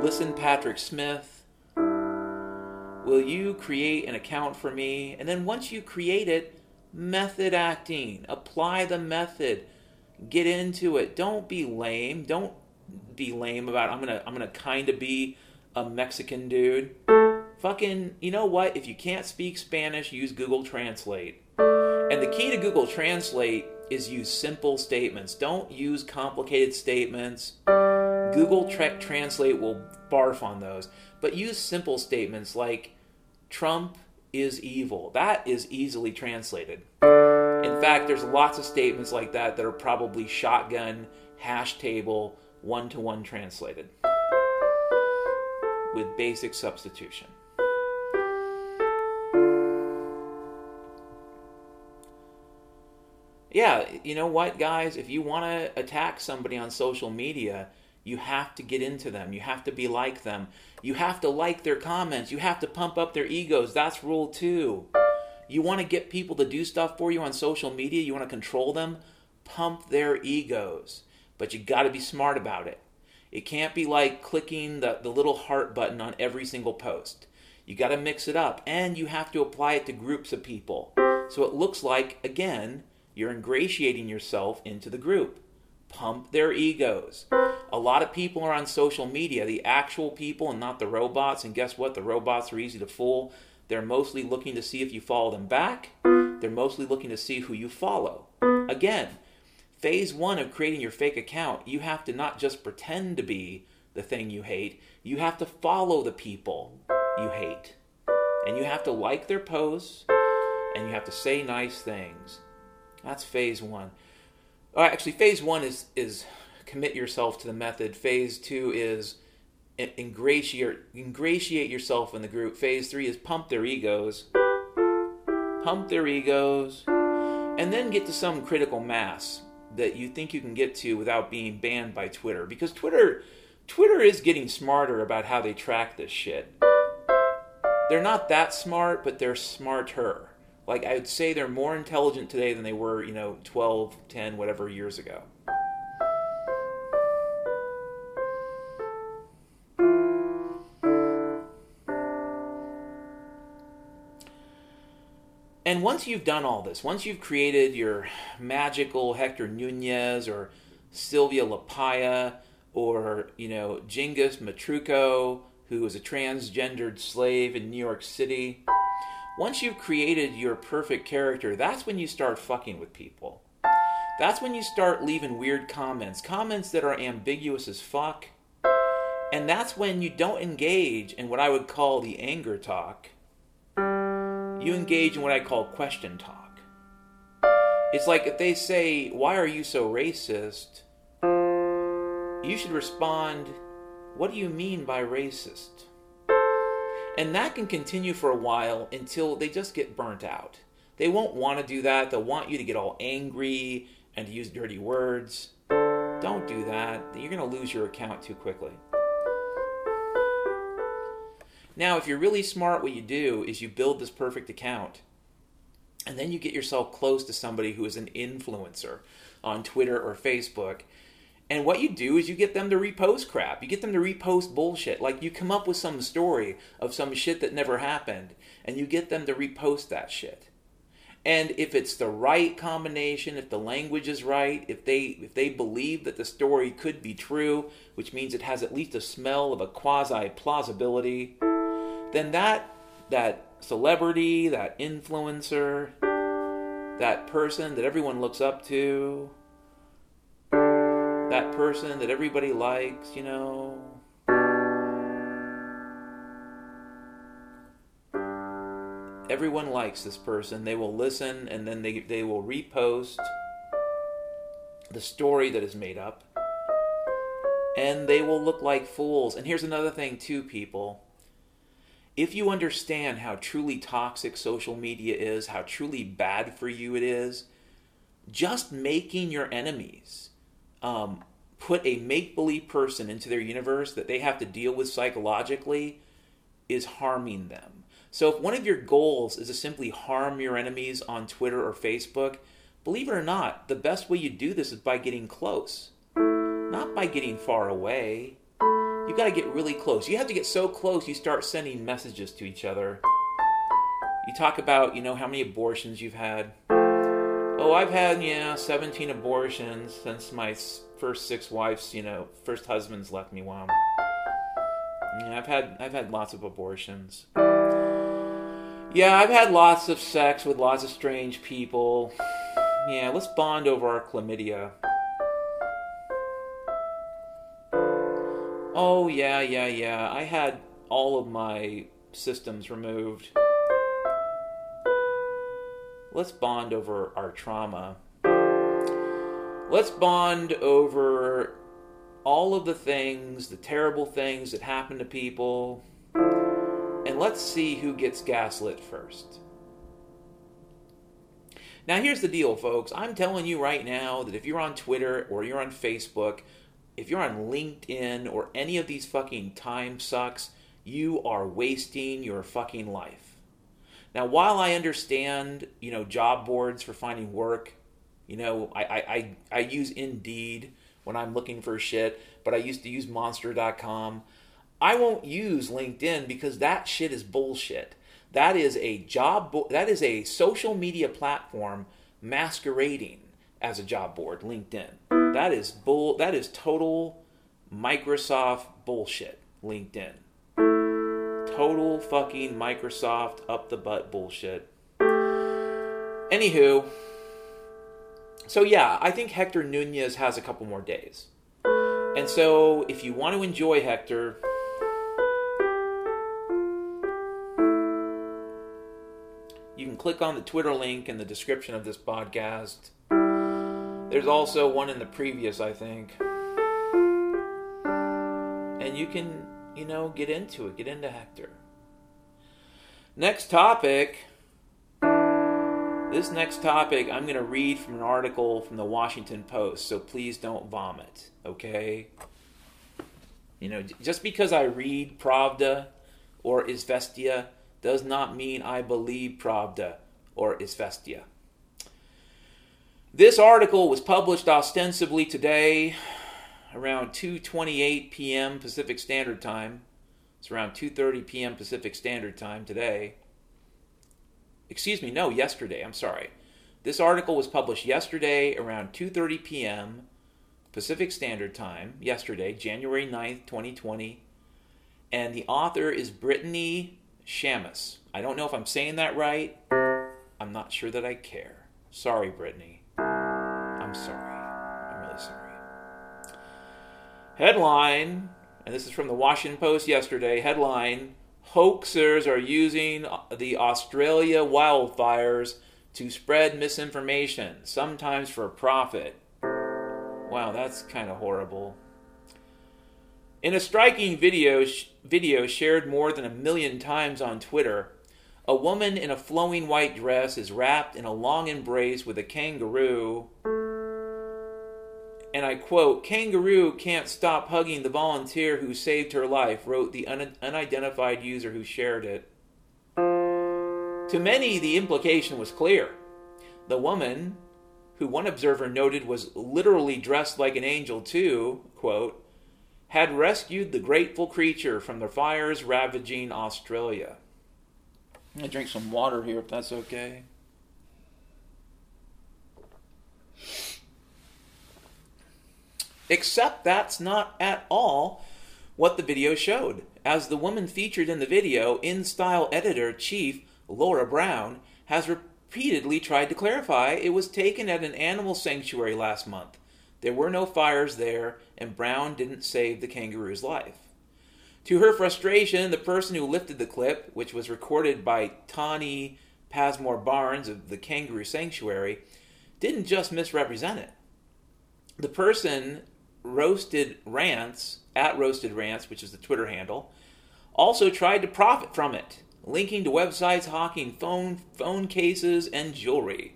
listen, Patrick Smith, will you create an account for me? And then once you create it, method acting. Apply the method. Get into it. Don't be lame. Don't be lame about I'm gonna I'm gonna kinda be a Mexican dude. Fucking, you know what? If you can't speak Spanish, use Google Translate. And the key to Google Translate is use simple statements. Don't use complicated statements. Google tra- Translate will barf on those. But use simple statements like Trump is evil. That is easily translated. In fact, there's lots of statements like that that are probably shotgun, hash table, one-to-one translated. with basic substitution. Yeah, you know what, guys? If you want to attack somebody on social media, you have to get into them. You have to be like them. You have to like their comments. You have to pump up their egos. That's rule two. You want to get people to do stuff for you on social media? You want to control them? Pump their egos. But you got to be smart about it. It can't be like clicking the, the little heart button on every single post. You got to mix it up. And you have to apply it to groups of people. So it looks like, again, you're ingratiating yourself into the group. Pump their egos. A lot of people are on social media, the actual people and not the robots. And guess what? The robots are easy to fool. They're mostly looking to see if you follow them back. They're mostly looking to see who you follow. Again, phase one of creating your fake account, you have to not just pretend to be the thing you hate. You have to follow the people you hate. And you have to like their posts. And you have to say nice things. That's phase one. All right, actually, phase one is is commit yourself to the method. Phase two is ingratiate, ingratiate yourself in the group. Phase three is pump their egos. Pump their egos. And then get to some critical mass that you think you can get to without being banned by Twitter. Because Twitter, Twitter is getting smarter about how they track this shit. They're not that smart, but they're smarter. Like, I would say they're more intelligent today than they were, you know, twelve, ten, whatever years ago. And once you've done all this, once you've created your magical Hector Nunez or Sylvia Lapaya or, you know, Genghis Matruco, who was a transgendered slave in New York City... Once you've created your perfect character, that's when you start fucking with people. That's when you start leaving weird comments, comments that are ambiguous as fuck. And that's when you don't engage in what I would call the anger talk. You engage in what I call question talk. It's like if they say, "Why are you so racist?" You should respond, "What do you mean by racist?" And that can continue for a while until they just get burnt out. They won't want to do that. They'll want you to get all angry and to use dirty words. Don't do that. You're going to lose your account too quickly. Now, if you're really smart, what you do is you build this perfect account. And then you get yourself close to somebody who is an influencer on Twitter or Facebook. And what you do is you get them to repost crap. You get them to repost bullshit. Like, you come up with some story of some shit that never happened, and you get them to repost that shit. And if it's the right combination, if the language is right, if they if they believe that the story could be true, which means it has at least a smell of a quasi-plausibility, then that that celebrity, that influencer, that person that everyone looks up to, that person that everybody likes, you know. Everyone likes this person. They will listen, and then they, they will repost the story that is made up. And they will look like fools. And here's another thing too, people. If you understand how truly toxic social media is, how truly bad for you it is, just making your enemies... Um, put a make-believe person into their universe that they have to deal with psychologically is harming them. So if one of your goals is to simply harm your enemies on Twitter or Facebook, believe it or not, the best way you do this is by getting close, not by getting far away. You've got to get really close. You have to get so close you start sending messages to each other. You talk about, you know, how many abortions you've had. Oh, I've had, yeah, seventeen abortions since my first six wives, you know, first husbands left me while I'm... Yeah, I've had, I've had lots of abortions. Yeah, I've had lots of sex with lots of strange people. Yeah, let's bond over our chlamydia. Oh, yeah, yeah, yeah. I had all of my systems removed. Let's bond over our trauma. Let's bond over all of the things, the terrible things that happen to people, and let's see who gets gaslit first. Now here's the deal, folks. I'm telling you right now that if you're on Twitter or you're on Facebook, if you're on LinkedIn or any of these fucking time sucks, you are wasting your fucking life. Now, while I understand, you know, job boards for finding work, you know, I I, I use Indeed when I'm looking for shit, but I used to use Monster dot com. I won't use LinkedIn because that shit is bullshit. That is a job bo- that is a social media platform masquerading as a job board, LinkedIn. That is bull that is total Microsoft bullshit, LinkedIn. Total fucking Microsoft up the butt bullshit. Anywho, so yeah, I think Hector Nunez has a couple more days. And so if you want to enjoy Hector, you can click on the Twitter link in the description of this podcast. There's also one in the previous, I think. And you can, you know, get into it. Get into Hector. Next topic. This next topic, I'm going to read from an article from the Washington Post. So please don't vomit, okay? You know, just because I read Pravda or Izvestia does not mean I believe Pravda or Izvestia. This article was published ostensibly today around two twenty-eight p.m. Pacific Standard Time. It's around two thirty p.m. Pacific Standard Time today. Excuse me, no, yesterday. I'm sorry. This article was published yesterday around two thirty p.m. Pacific Standard Time, yesterday, January ninth, twenty twenty. And the author is Brittany Shamus. I don't know if I'm saying that right. I'm not sure that I care. Sorry, Brittany. I'm sorry. I'm really sorry. Headline, and this is from the Washington Post yesterday, headline, hoaxers are using the Australia wildfires to spread misinformation, sometimes for profit. Wow, that's kind of horrible. In a striking video, video shared more than a million times on Twitter, a woman in a flowing white dress is wrapped in a long embrace with a kangaroo. And I quote, "Kangaroo can't stop hugging the volunteer who saved her life," wrote the un- unidentified user who shared it. To many, the implication was clear. The woman, who one observer noted was literally dressed like an angel too, quote, had rescued the grateful creature from the fires ravaging Australia. I'm going to drink some water here if that's okay. Except that's not at all what the video showed, as the woman featured in the video, InStyle editor-chief Laura Brown, has repeatedly tried to clarify it was taken at an animal sanctuary last month. There were no fires there, and Brown didn't save the kangaroo's life. To her frustration, the person who lifted the clip, which was recorded by Tawny Pasmore Barnes of the Kangaroo Sanctuary, didn't just misrepresent it. The person, Roasted Rants, at Roasted Rants, which is the Twitter handle, also tried to profit from it, linking to websites hawking phone, phone cases and jewelry.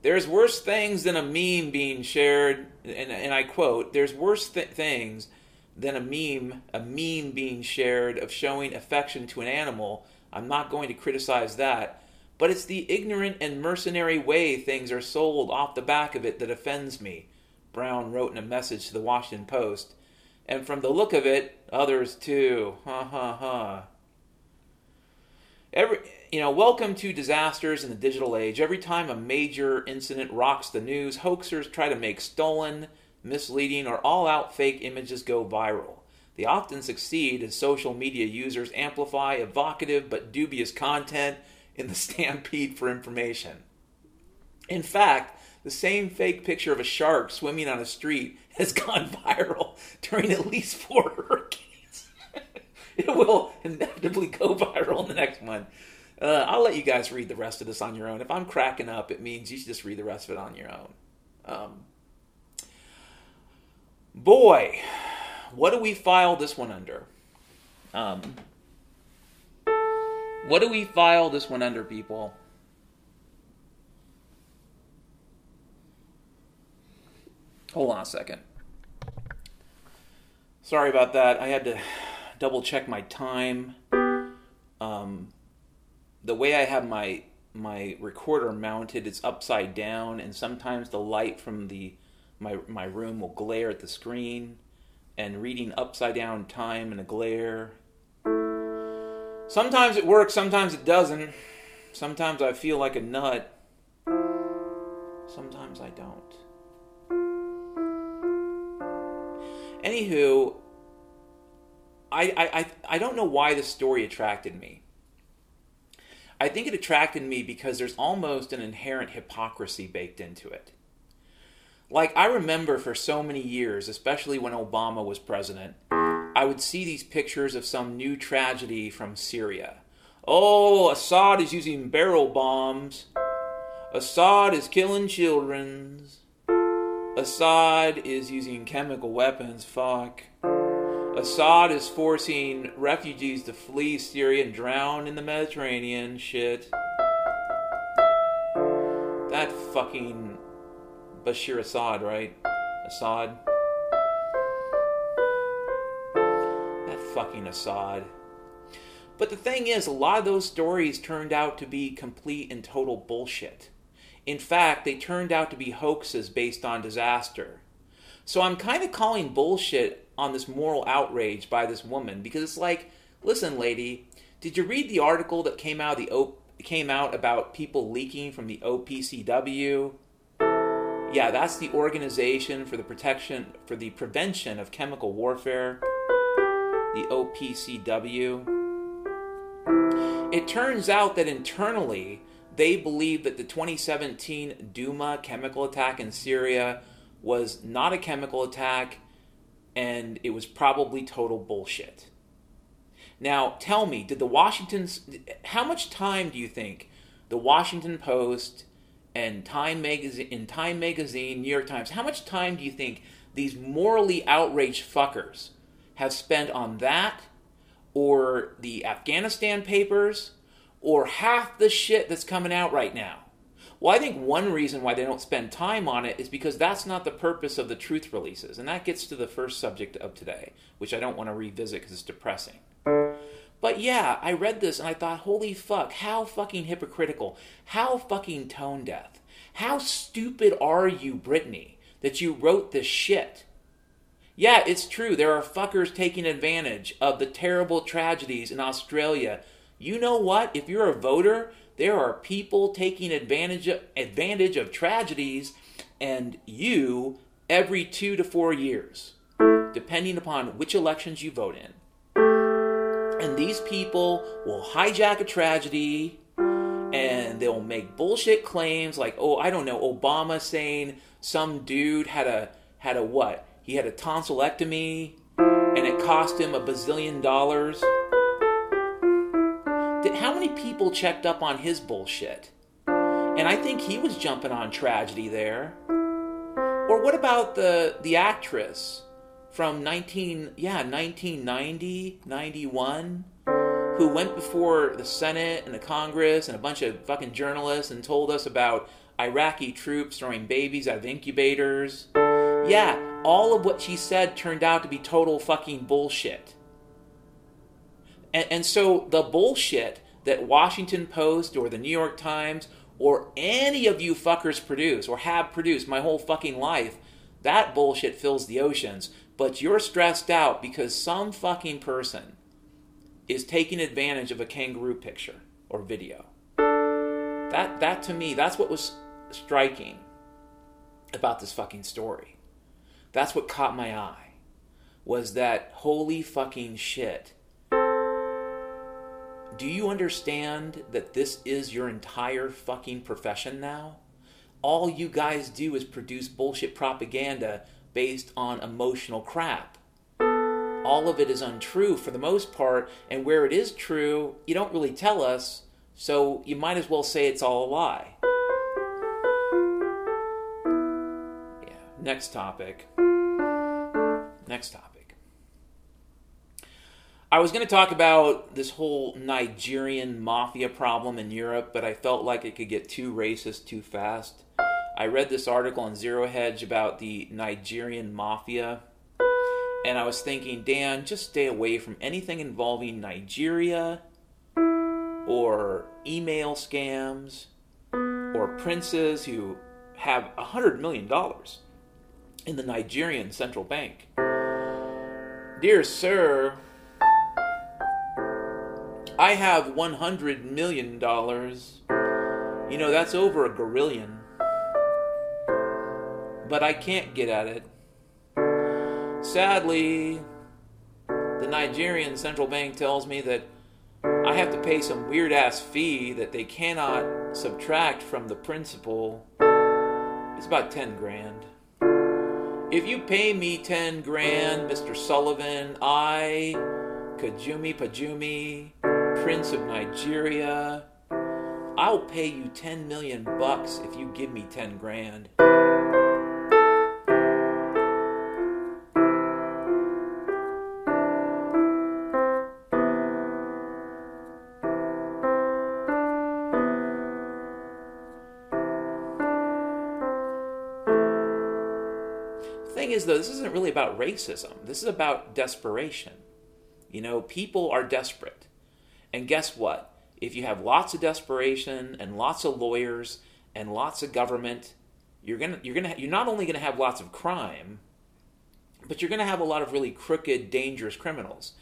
There's worse things than a meme being shared, and, and I quote, there's worse th- things than a meme, a meme being shared of showing affection to an animal. I'm not going to criticize that, but it's the ignorant and mercenary way things are sold off the back of it that offends me, Brown wrote in a message to the Washington Post. And from the look of it, others too. Ha ha ha. Every... You know, welcome to disasters in the digital age. Every time a major incident rocks the news, hoaxers try to make stolen, misleading, or all-out fake images go viral. They often succeed as social media users amplify evocative but dubious content in the stampede for information. In fact, the same fake picture of a shark swimming on a street has gone viral during at least four hurricanes. It will inevitably go viral in the next one. Uh, I'll let you guys read the rest of this on your own. If I'm cracking up, it means you should just read the rest of it on your own. Um, Boy, what do we file this one under? Um, what do we file this one under, people? Hold on a second. Sorry about that. I had to double check my time. Um, the way I have my my recorder mounted, it's upside down, and sometimes the light from the my my room will glare at the screen, and reading upside down time and a glare. Sometimes it works, sometimes it doesn't. Sometimes I feel like a nut. Sometimes I don't. Anywho, I, I I don't know why this story attracted me. I think it attracted me because there's almost an inherent hypocrisy baked into it. Like, I remember for so many years, especially when Obama was president, I would see these pictures of some new tragedy from Syria. Oh, Assad is using barrel bombs. Assad is killing children. Assad is using chemical weapons, fuck. Assad is forcing refugees to flee Syria and drown in the Mediterranean, shit. That fucking Bashir Assad, right? Assad? That fucking Assad. But the thing is, a lot of those stories turned out to be complete and total bullshit. In fact, they turned out to be hoaxes based on disaster. So I'm kind of calling bullshit on this moral outrage by this woman, because it's like, listen, lady, did you read the article that came out of the o- came out about people leaking from the O P C W? Yeah, that's the Organization for the Protection for the Prevention of Chemical Warfare, the O P C W. It turns out that internally, they believe that the twenty seventeen Douma chemical attack in Syria was not a chemical attack, and it was probably total bullshit. Now, tell me, did the Washington... How much time do you think the Washington Post and Time Magazine, and Time Magazine, New York Times, how much time do you think these morally outraged fuckers have spent on that, or the Afghanistan papers, or half the shit that's coming out right now? Well, I think one reason why they don't spend time on it is because that's not the purpose of the truth releases. And that gets to the first subject of today, which I don't want to revisit because it's depressing. But yeah, I read this and I thought, holy fuck, how fucking hypocritical, how fucking tone deaf, how stupid are you, Brittany, that you wrote this shit? Yeah, it's true, there are fuckers taking advantage of the terrible tragedies in Australia. You know what? If you're a voter, there are people taking advantage of, advantage of tragedies and you every two to four years, depending upon which elections you vote in. And these people will hijack a tragedy and they'll make bullshit claims like, oh, I don't know, Obama saying some dude had a, had a what? He had a tonsillectomy and it cost him a bazillion dollars. How many people checked up on his bullshit? And I think he was jumping on tragedy there. Or what about the the actress from nineteen yeah nineteen ninety ninety-one who went before the Senate and the Congress and a bunch of fucking journalists and told us about Iraqi troops throwing babies out of incubators? Yeah, all of what she said turned out to be total fucking bullshit. And, and so the bullshit that Washington Post or the New York Times or any of you fuckers produce or have produced my whole fucking life, that bullshit fills the oceans. But you're stressed out because some fucking person is taking advantage of a kangaroo picture or video. That, that to me, that's what was striking about this fucking story. That's what caught my eye, was that holy fucking shit. Do you understand that this is your entire fucking profession now? All you guys do is produce bullshit propaganda based on emotional crap. All of it is untrue for the most part, and where it is true, you don't really tell us, so you might as well say it's all a lie. Yeah, next topic. next topic. I was going to talk about this whole Nigerian mafia problem in Europe, but I felt like it could get too racist too fast. I read this article on Zero Hedge about the Nigerian mafia, and I was thinking, Dan, just stay away from anything involving Nigeria or email scams or princes who have one hundred million dollars in the Nigerian central bank. Dear sir, I have one hundred million dollars. You know, that's over a gorillion. But I can't get at it. Sadly, the Nigerian central bank tells me that I have to pay some weird-ass fee that they cannot subtract from the principal. It's about ten grand. If you pay me ten grand, Mister Sullivan, I, Kajumi Pajumi, Prince of Nigeria, I'll pay you ten million bucks if you give me ten grand. The thing is, though, this isn't really about racism. This is about desperation. You know, people are desperate. And guess what? If you have lots of desperation and lots of lawyers and lots of government, you're gonna you're gonna you're not only gonna have lots of crime, but you're gonna have a lot of really crooked, dangerous criminals.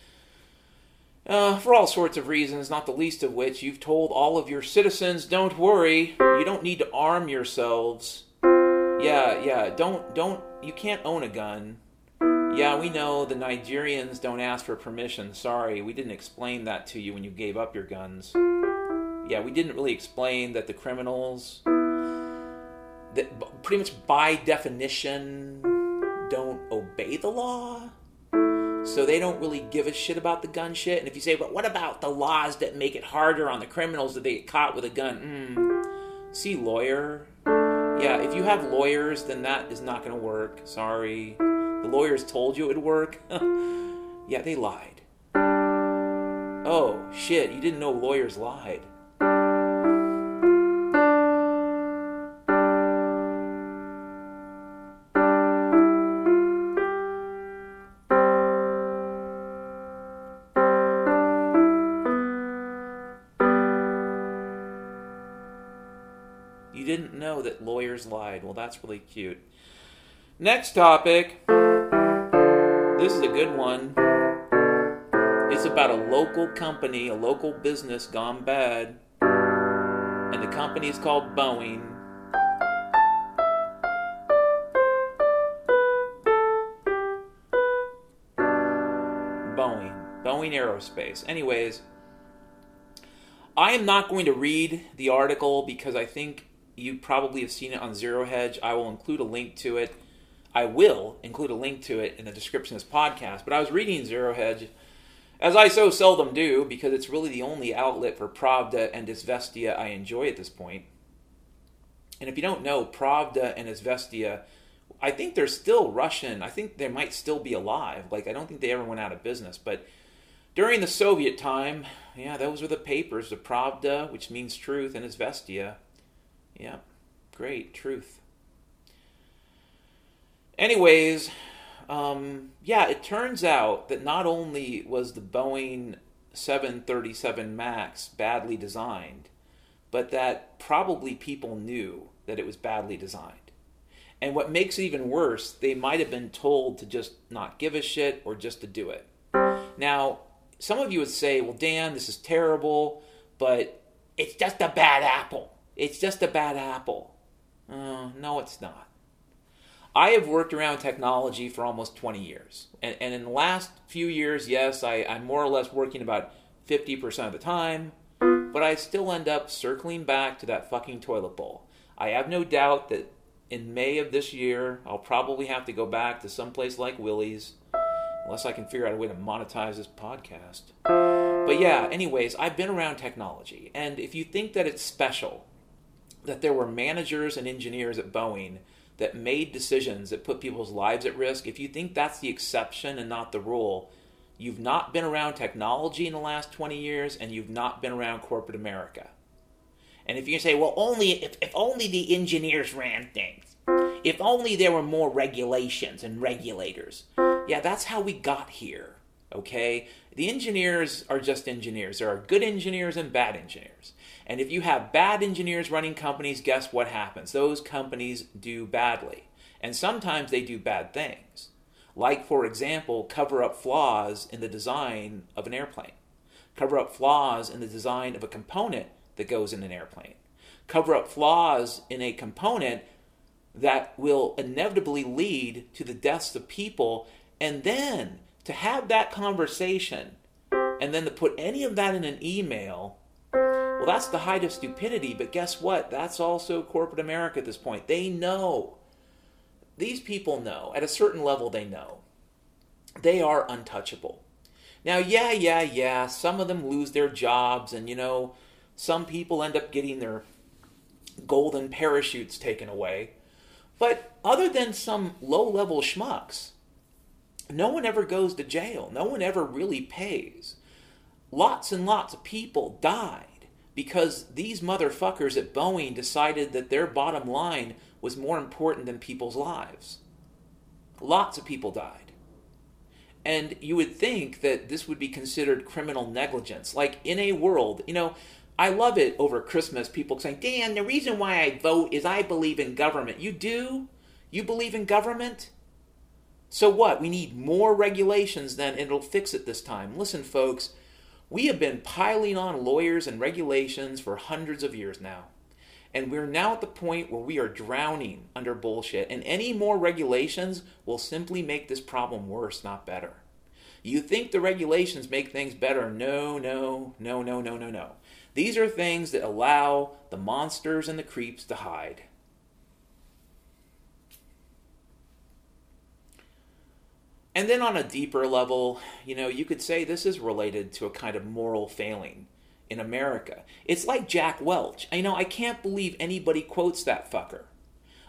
Uh, for all sorts of reasons, not the least of which, you've told all of your citizens, don't worry, you don't need to arm yourselves. Yeah, yeah, don't don't you can't own a gun. Yeah, we know the Nigerians don't ask for permission. Sorry, we didn't explain that to you when you gave up your guns. Yeah, we didn't really explain that the criminals, that pretty much by definition, don't obey the law. So they don't really give a shit about the gun shit. And if you say, but what about the laws that make it harder on the criminals that they get caught with a gun? Mm. See, lawyer. Yeah, if you have lawyers, then that is not going to work. Sorry. The lawyers told you it would work. Yeah, they lied. Oh, shit, you didn't know lawyers lied. You didn't know that lawyers lied. Well, that's really cute. Next topic. This is a good one. It's about a local company, a local business gone bad. And the company is called Boeing. Boeing. Boeing Aerospace. Anyways, I am not going to read the article because I think you probably have seen it on Zero Hedge. I will include a link to it. I will include a link to it in the description of this podcast, but I was reading Zero Hedge, as I so seldom do, because it's really the only outlet for Pravda and Izvestia I enjoy at this point. And if you don't know, Pravda and Izvestia, I think they're still Russian. I think they might still be alive. Like, I don't think they ever went out of business, but during the Soviet time, yeah, those were the papers, the Pravda, which means truth, and Izvestia. Yeah, great, truth. Anyways, um, yeah, it turns out that not only was the Boeing seven thirty-seven MAX badly designed, but that probably people knew that it was badly designed. And what makes it even worse, they might have been told to just not give a shit or just to do it. Now, some of you would say, well, Dan, this is terrible, but it's just a bad apple. It's just a bad apple. Uh, no, it's not. I have worked around technology for almost twenty years. And, and in the last few years, yes, I, I'm more or less working about fifty percent of the time, but I still end up circling back to that fucking toilet bowl. I have no doubt that in May of this year, I'll probably have to go back to someplace like Willie's, unless I can figure out a way to monetize this podcast. But yeah, anyways, I've been around technology. And if you think that it's special, that there were managers and engineers at Boeing that made decisions that put people's lives at risk, if you think that's the exception and not the rule, you've not been around technology in the last twenty years, and you've not been around corporate America. And if you say, well, only if, if only the engineers ran things, if only there were more regulations and regulators. Yeah, that's how we got here, okay? The engineers are just engineers. There are good engineers and bad engineers. And if you have bad engineers running companies, guess what happens? Those companies do badly. And sometimes they do bad things. Like, for example, cover up flaws in the design of an airplane. Cover up flaws in the design of a component that goes in an airplane. Cover up flaws in a component that will inevitably lead to the deaths of people. And then to have that conversation and then to put any of that in an email, well, that's the height of stupidity. But guess what? That's also corporate America at this point. They know. These people know. At a certain level, they know. They are untouchable. Now, yeah, yeah, yeah, some of them lose their jobs, and, you know, some people end up getting their golden parachutes taken away. But other than some low-level schmucks, no one ever goes to jail. No one ever really pays. Lots and lots of people died because these motherfuckers at Boeing decided that their bottom line was more important than people's lives. Lots of people died. And you would think that this would be considered criminal negligence. Like, in a world, you know, I love it over Christmas, people saying, Dan, the reason why I vote is I believe in government. You do? You believe in government? So what? We need more regulations then, and it'll fix it this time. Listen, folks, we have been piling on lawyers and regulations for hundreds of years now. And we're now at the point where we are drowning under bullshit. And any more regulations will simply make this problem worse, not better. You think the regulations make things better? No, no, no, no, no, no, no. These are things that allow the monsters and the creeps to hide. And then on a deeper level, you know, you could say this is related to a kind of moral failing in America. It's like Jack Welch. You know, I can't believe anybody quotes that fucker.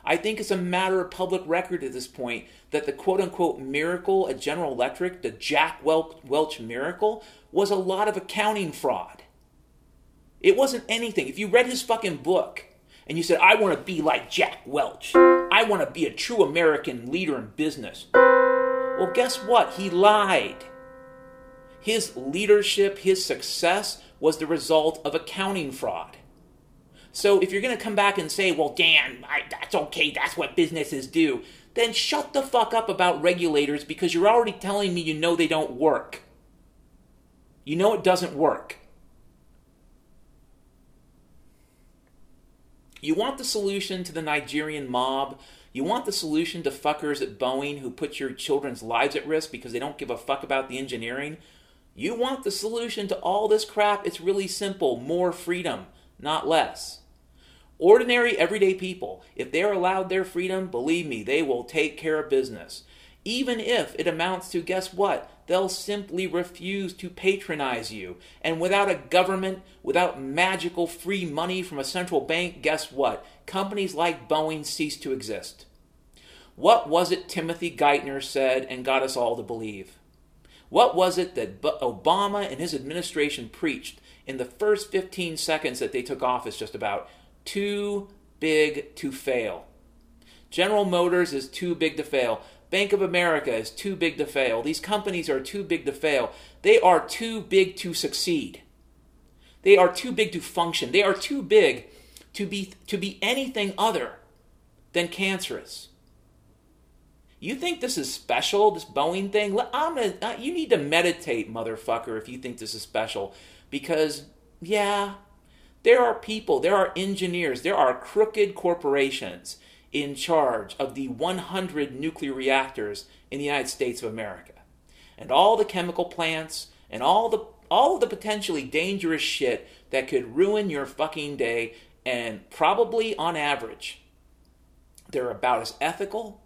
I think it's a matter of public record at this point that the quote-unquote miracle at General Electric, the Jack Welch miracle, was a lot of accounting fraud. It wasn't anything. If you read his fucking book and you said, I want to be like Jack Welch, I want to be a true American leader in business, well, guess what? He lied. His leadership, his success was the result of accounting fraud. So if you're going to come back and say, well, Dan, I, that's okay, that's what businesses do, then shut the fuck up about regulators, because you're already telling me you know they don't work. You know it doesn't work. You want the solution to the Nigerian mob? You want the solution to fuckers at Boeing who put your children's lives at risk because they don't give a fuck about the engineering? You want the solution to all this crap? It's really simple. More freedom, not less. Ordinary, everyday people, if they're allowed their freedom, believe me, they will take care of business. Even if it amounts to, guess what? They'll simply refuse to patronize you. And without a government, without magical free money from a central bank, guess what? Companies like Boeing cease to exist. What was it Timothy Geithner said and got us all to believe? What was it that Obama and his administration preached in the first fifteen seconds that they took office just about? Too big to fail. General Motors is too big to fail. Bank of America is too big to fail. These companies are too big to fail. They are too big to succeed. They are too big to function. They are too big to be to be anything other than cancerous. You think this is special, this Boeing thing? I'm a, you need to meditate, motherfucker, if you think this is special. Because, yeah, there are people, there are engineers, there are crooked corporations in charge of the one hundred nuclear reactors in the United States of America. And all the chemical plants and all the all of the potentially dangerous shit that could ruin your fucking day. And probably, on average, they're about as ethical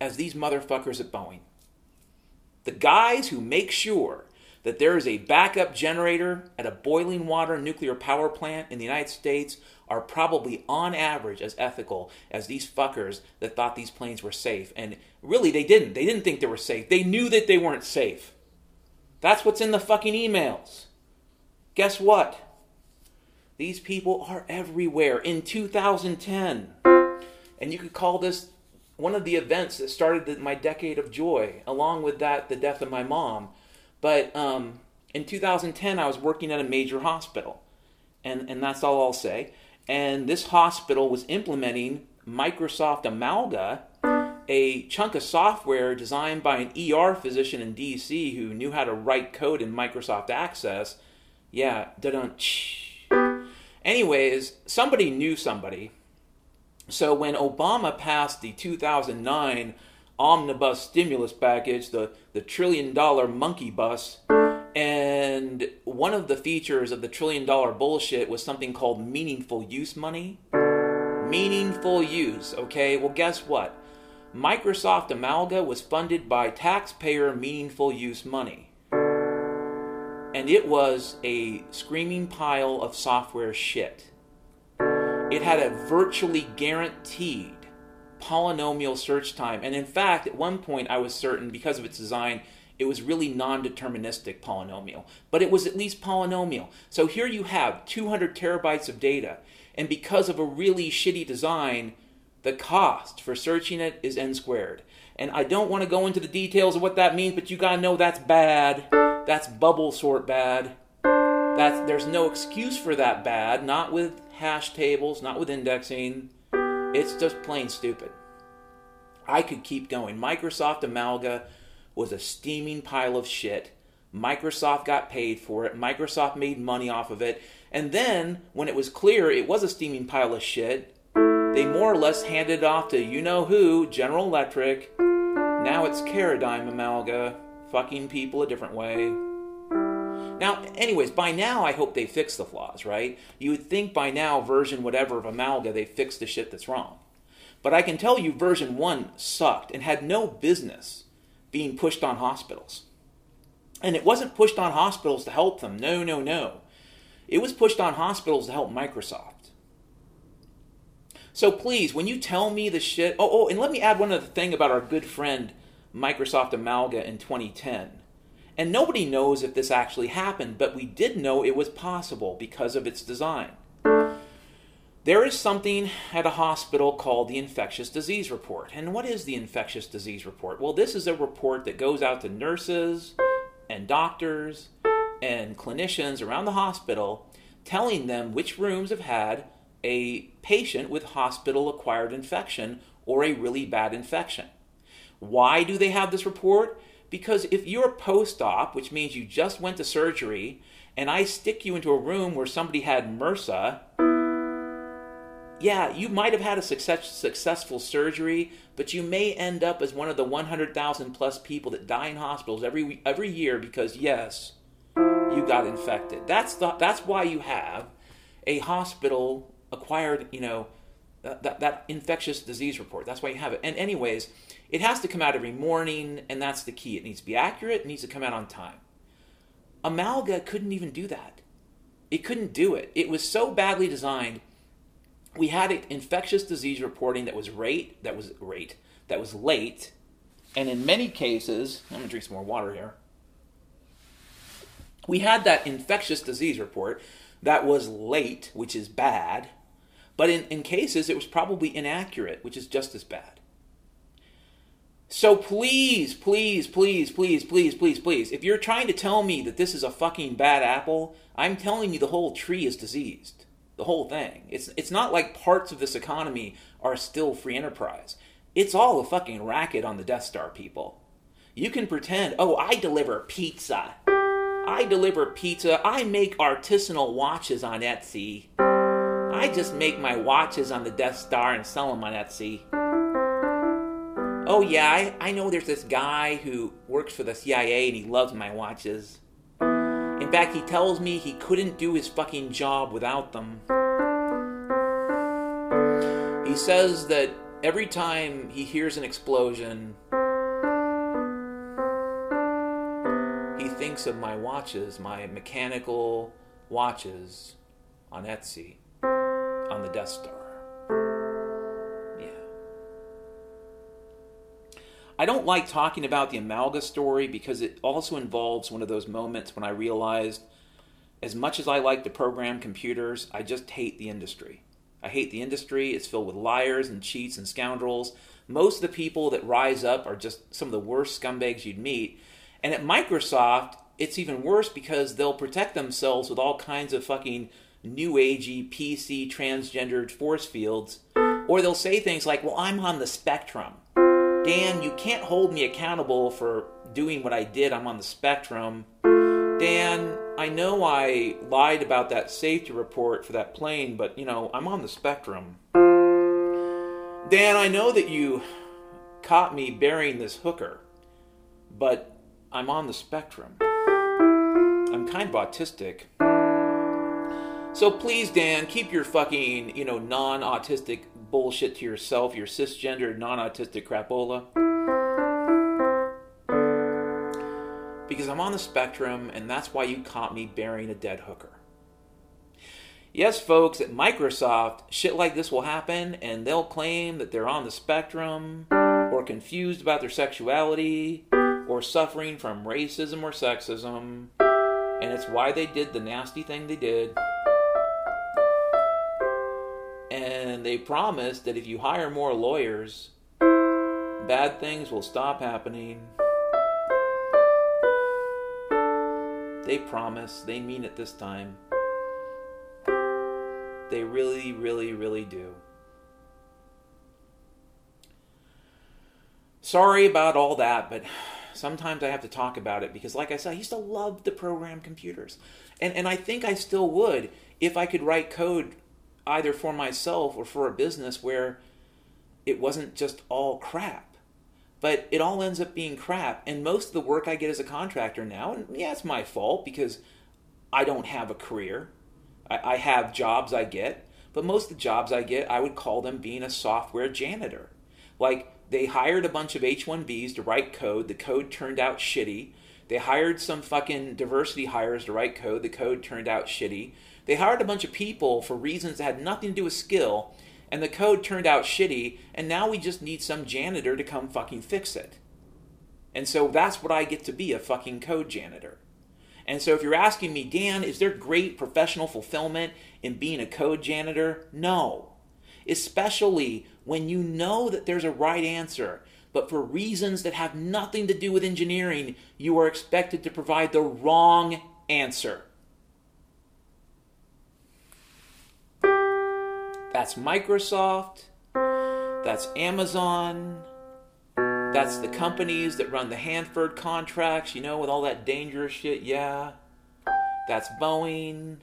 as these motherfuckers at Boeing. The guys who make sure that there is a backup generator at a boiling water nuclear power plant in the United States are probably on average as ethical as these fuckers that thought these planes were safe. And really, they didn't. They didn't think they were safe. They knew that they weren't safe. That's what's in the fucking emails. Guess what? These people are everywhere in two thousand ten. And you could call this one of the events that started my decade of joy, along with that, the death of my mom. But um, in two thousand ten, I was working at a major hospital. And, and that's all I'll say. And this hospital was implementing Microsoft Amalga, a chunk of software designed by an E R physician in D C who knew how to write code in Microsoft Access. Yeah, da-dun-tsh. Anyways, somebody knew somebody. So when Obama passed the two thousand nine omnibus stimulus package, the, the trillion-dollar monkey bus, and one of the features of the trillion-dollar bullshit was something called meaningful use money. Meaningful use, okay? Well, guess what? Microsoft Amalga was funded by taxpayer meaningful use money. And it was a screaming pile of software shit. It had a virtually guaranteed polynomial search time. And in fact, at one point I was certain, because of its design, it was really non-deterministic polynomial. But it was at least polynomial. So here you have two hundred terabytes of data. And because of a really shitty design, the cost for searching it is n squared. And I don't want to go into the details of what that means, but you gotta know that's bad. That's bubble sort bad. That's, there's no excuse for that bad. Not with hash tables, not with indexing. It's just plain stupid. I could keep going. Microsoft Amalga was a steaming pile of shit. Microsoft got paid for it. Microsoft made money off of it. And then, when it was clear it was a steaming pile of shit, they more or less handed it off to you-know-who, General Electric. Now it's Caradigm Amalga, fucking people a different way. Now, anyways, by now I hope they fix the flaws, right? You would think by now, version whatever of Amalga, they fixed the shit that's wrong. But I can tell you version one sucked and had no business being pushed on hospitals. And it wasn't pushed on hospitals to help them. No, no, no. It was pushed on hospitals to help Microsoft. So please, when you tell me the shit... Oh, oh, and let me add one other thing about our good friend Microsoft Amalga in twenty ten. And nobody knows if this actually happened, but we did know it was possible because of its design. There is something at a hospital called the Infectious Disease Report. And what is the Infectious Disease Report? Well, this is a report that goes out to nurses and doctors and clinicians around the hospital telling them which rooms have had a patient with hospital-acquired infection or a really bad infection. Why do they have this report? Because if you're post-op, which means you just went to surgery, and I stick you into a room where somebody had MRSA, yeah, you might have had a success, successful surgery, but you may end up as one of the one hundred thousand plus people that die in hospitals every every year because, yes, you got infected. That's the, that's why you have a hospital acquired, you know, that, that infectious disease report. That's why you have it. And anyways, it has to come out every morning, and that's the key. It needs to be accurate. It needs to come out on time. Amalga couldn't even do that. It couldn't do it. It was so badly designed. We had an infectious disease reporting that was rate, that was rate, that was late, and in many cases, I'm gonna drink some more water here. We had that infectious disease report that was late, which is bad, but in, in cases it was probably inaccurate, which is just as bad. So please, please, please, please, please, please, please, if you're trying to tell me that this is a fucking bad apple, I'm telling you the whole tree is diseased. The whole thing. It's it's not like parts of this economy are still free enterprise. It's all a fucking racket on the Death Star, people. You can pretend, oh, I deliver pizza. I deliver pizza. I make artisanal watches on Etsy. I just make my watches on the Death Star and sell them on Etsy. Oh, yeah, I, I know there's this guy who works for the C I A and he loves my watches. In fact, he tells me he couldn't do his fucking job without them. He says that every time he hears an explosion, he links of my watches, my mechanical watches on Etsy, on the Death Star. Yeah. I don't like talking about the Amalga story because it also involves one of those moments when I realized as much as I like to program computers, I just hate the industry. I hate the industry. It's filled with liars and cheats and scoundrels. Most of the people that rise up are just some of the worst scumbags you'd meet. And at Microsoft, it's even worse because they'll protect themselves with all kinds of fucking new agey, P C, transgendered force fields. Or they'll say things like, well, I'm on the spectrum. Dan, you can't hold me accountable for doing what I did. I'm on the spectrum. Dan, I know I lied about that safety report for that plane, but, you know, I'm on the spectrum. Dan, I know that you caught me burying this hooker, but I'm on the spectrum. I'm kind of autistic. So please, Dan, keep your fucking, you know, non-autistic bullshit to yourself, your cisgendered, non-autistic crapola. Because I'm on the spectrum, and that's why you caught me burying a dead hooker. Yes, folks, at Microsoft, shit like this will happen, and they'll claim that they're on the spectrum, or confused about their sexuality, or suffering from racism or sexism, and it's why they did the nasty thing they did. And they promised that if you hire more lawyers, bad things will stop happening. They promise. They mean it this time. They really, really, really do. Sorry about all that, but sometimes I have to talk about it because, like I said, I used to love to program computers. And, and I think I still would if I could write code either for myself or for a business where it wasn't just all crap. But it all ends up being crap, and most of the work I get as a contractor now, and yeah, it's my fault because I don't have a career. I, I have jobs I get, but most of the jobs I get, I would call them being a software janitor. Like, they hired a bunch of H one B's to write code. The code turned out shitty. They hired some fucking diversity hires to write code. The code turned out shitty. They hired a bunch of people for reasons that had nothing to do with skill, and the code turned out shitty, and now we just need some janitor to come fucking fix it. And so that's what I get to be, a fucking code janitor. And so if you're asking me, Dan, is there great professional fulfillment in being a code janitor? No. Especially when you know that there's a right answer, but for reasons that have nothing to do with engineering, you are expected to provide the wrong answer. That's Microsoft, that's Amazon, that's the companies that run the Hanford contracts, you know, with all that dangerous shit, yeah. That's Boeing.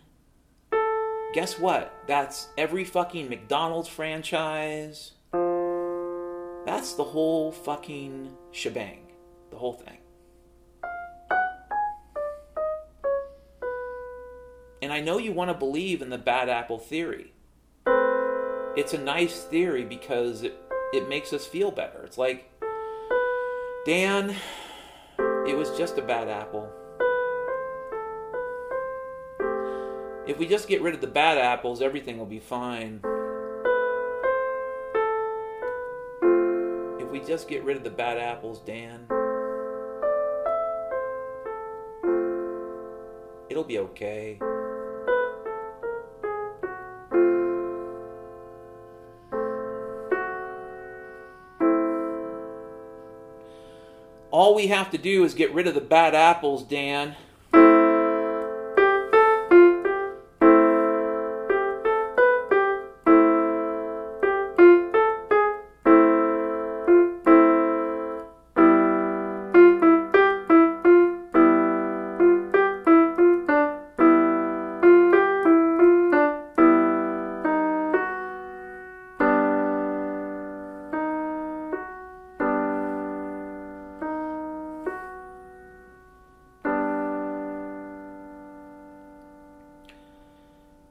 Guess what? That's every fucking McDonald's franchise. That's the whole fucking shebang, the whole thing. And I know you want to believe in the bad apple theory. It's a nice theory because it, it makes us feel better. It's like, Dan, it was just a bad apple. If we just get rid of the bad apples, everything will be fine. If we just get rid of the bad apples, Dan, it'll be okay. All we have to do is get rid of the bad apples, Dan.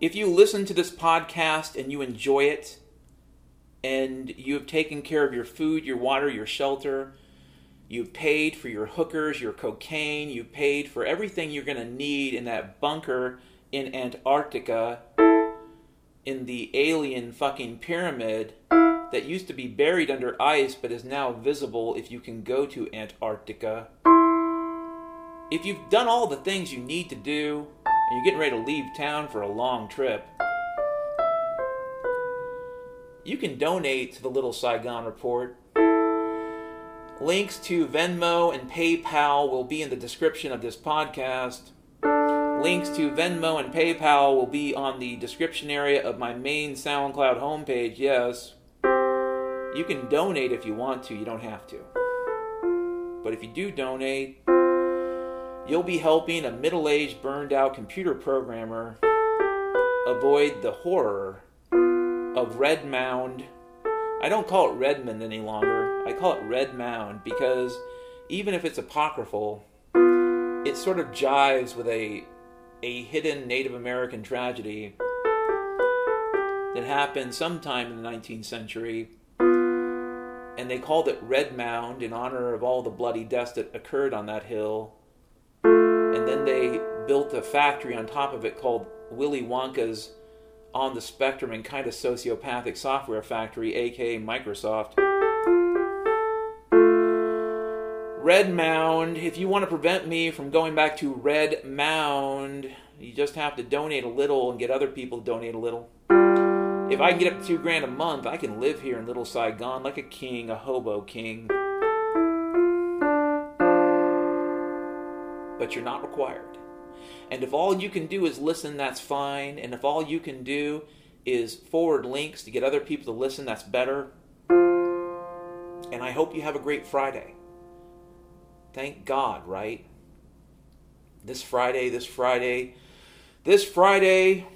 If you listen to this podcast and you enjoy it, and you have taken care of your food, your water, your shelter, You paid for your hookers, your cocaine. You paid for everything you're going to need in that bunker in Antarctica, in the alien fucking pyramid that used to be buried under ice but is now visible if you can go to Antarctica. If you've done all the things you need to do and you're getting ready to leave town for a long trip, you can donate to the Little Saigon Report. Links to Venmo and PayPal will be in the description of this podcast. Links to Venmo and PayPal will be on the description area of my main SoundCloud homepage, yes. You can donate if you want to, you don't have to. But if you do donate, you'll be helping a middle-aged, burned-out computer programmer avoid the horror of Red Mound. I don't call it Redmond any longer. I call it Red Mound because even if it's apocryphal, it sort of jives with a a hidden Native American tragedy that happened sometime in the nineteenth century, and they called it Red Mound in honor of all the bloody deaths that occurred on that hill. And then they built a factory on top of it called Willy Wonka's On the Spectrum and Kind of Sociopathic Software Factory, aka Microsoft. Red Mound. If you want to prevent me from going back to Red Mound, you just have to donate a little and get other people to donate a little. If I can get up to two grand a month, I can live here in Little Saigon like a king, a hobo king. But you're not required. And if all you can do is listen, that's fine. And if all you can do is forward links to get other people to listen, that's better. And I hope you have a great Friday. Thank God, right? This Friday, this Friday, this Friday,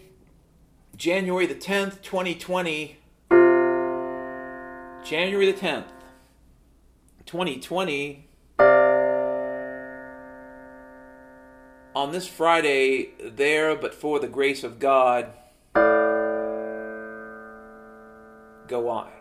January the tenth, twenty twenty. January the tenth, twenty twenty. On this Friday, there, but for the grace of God, go I.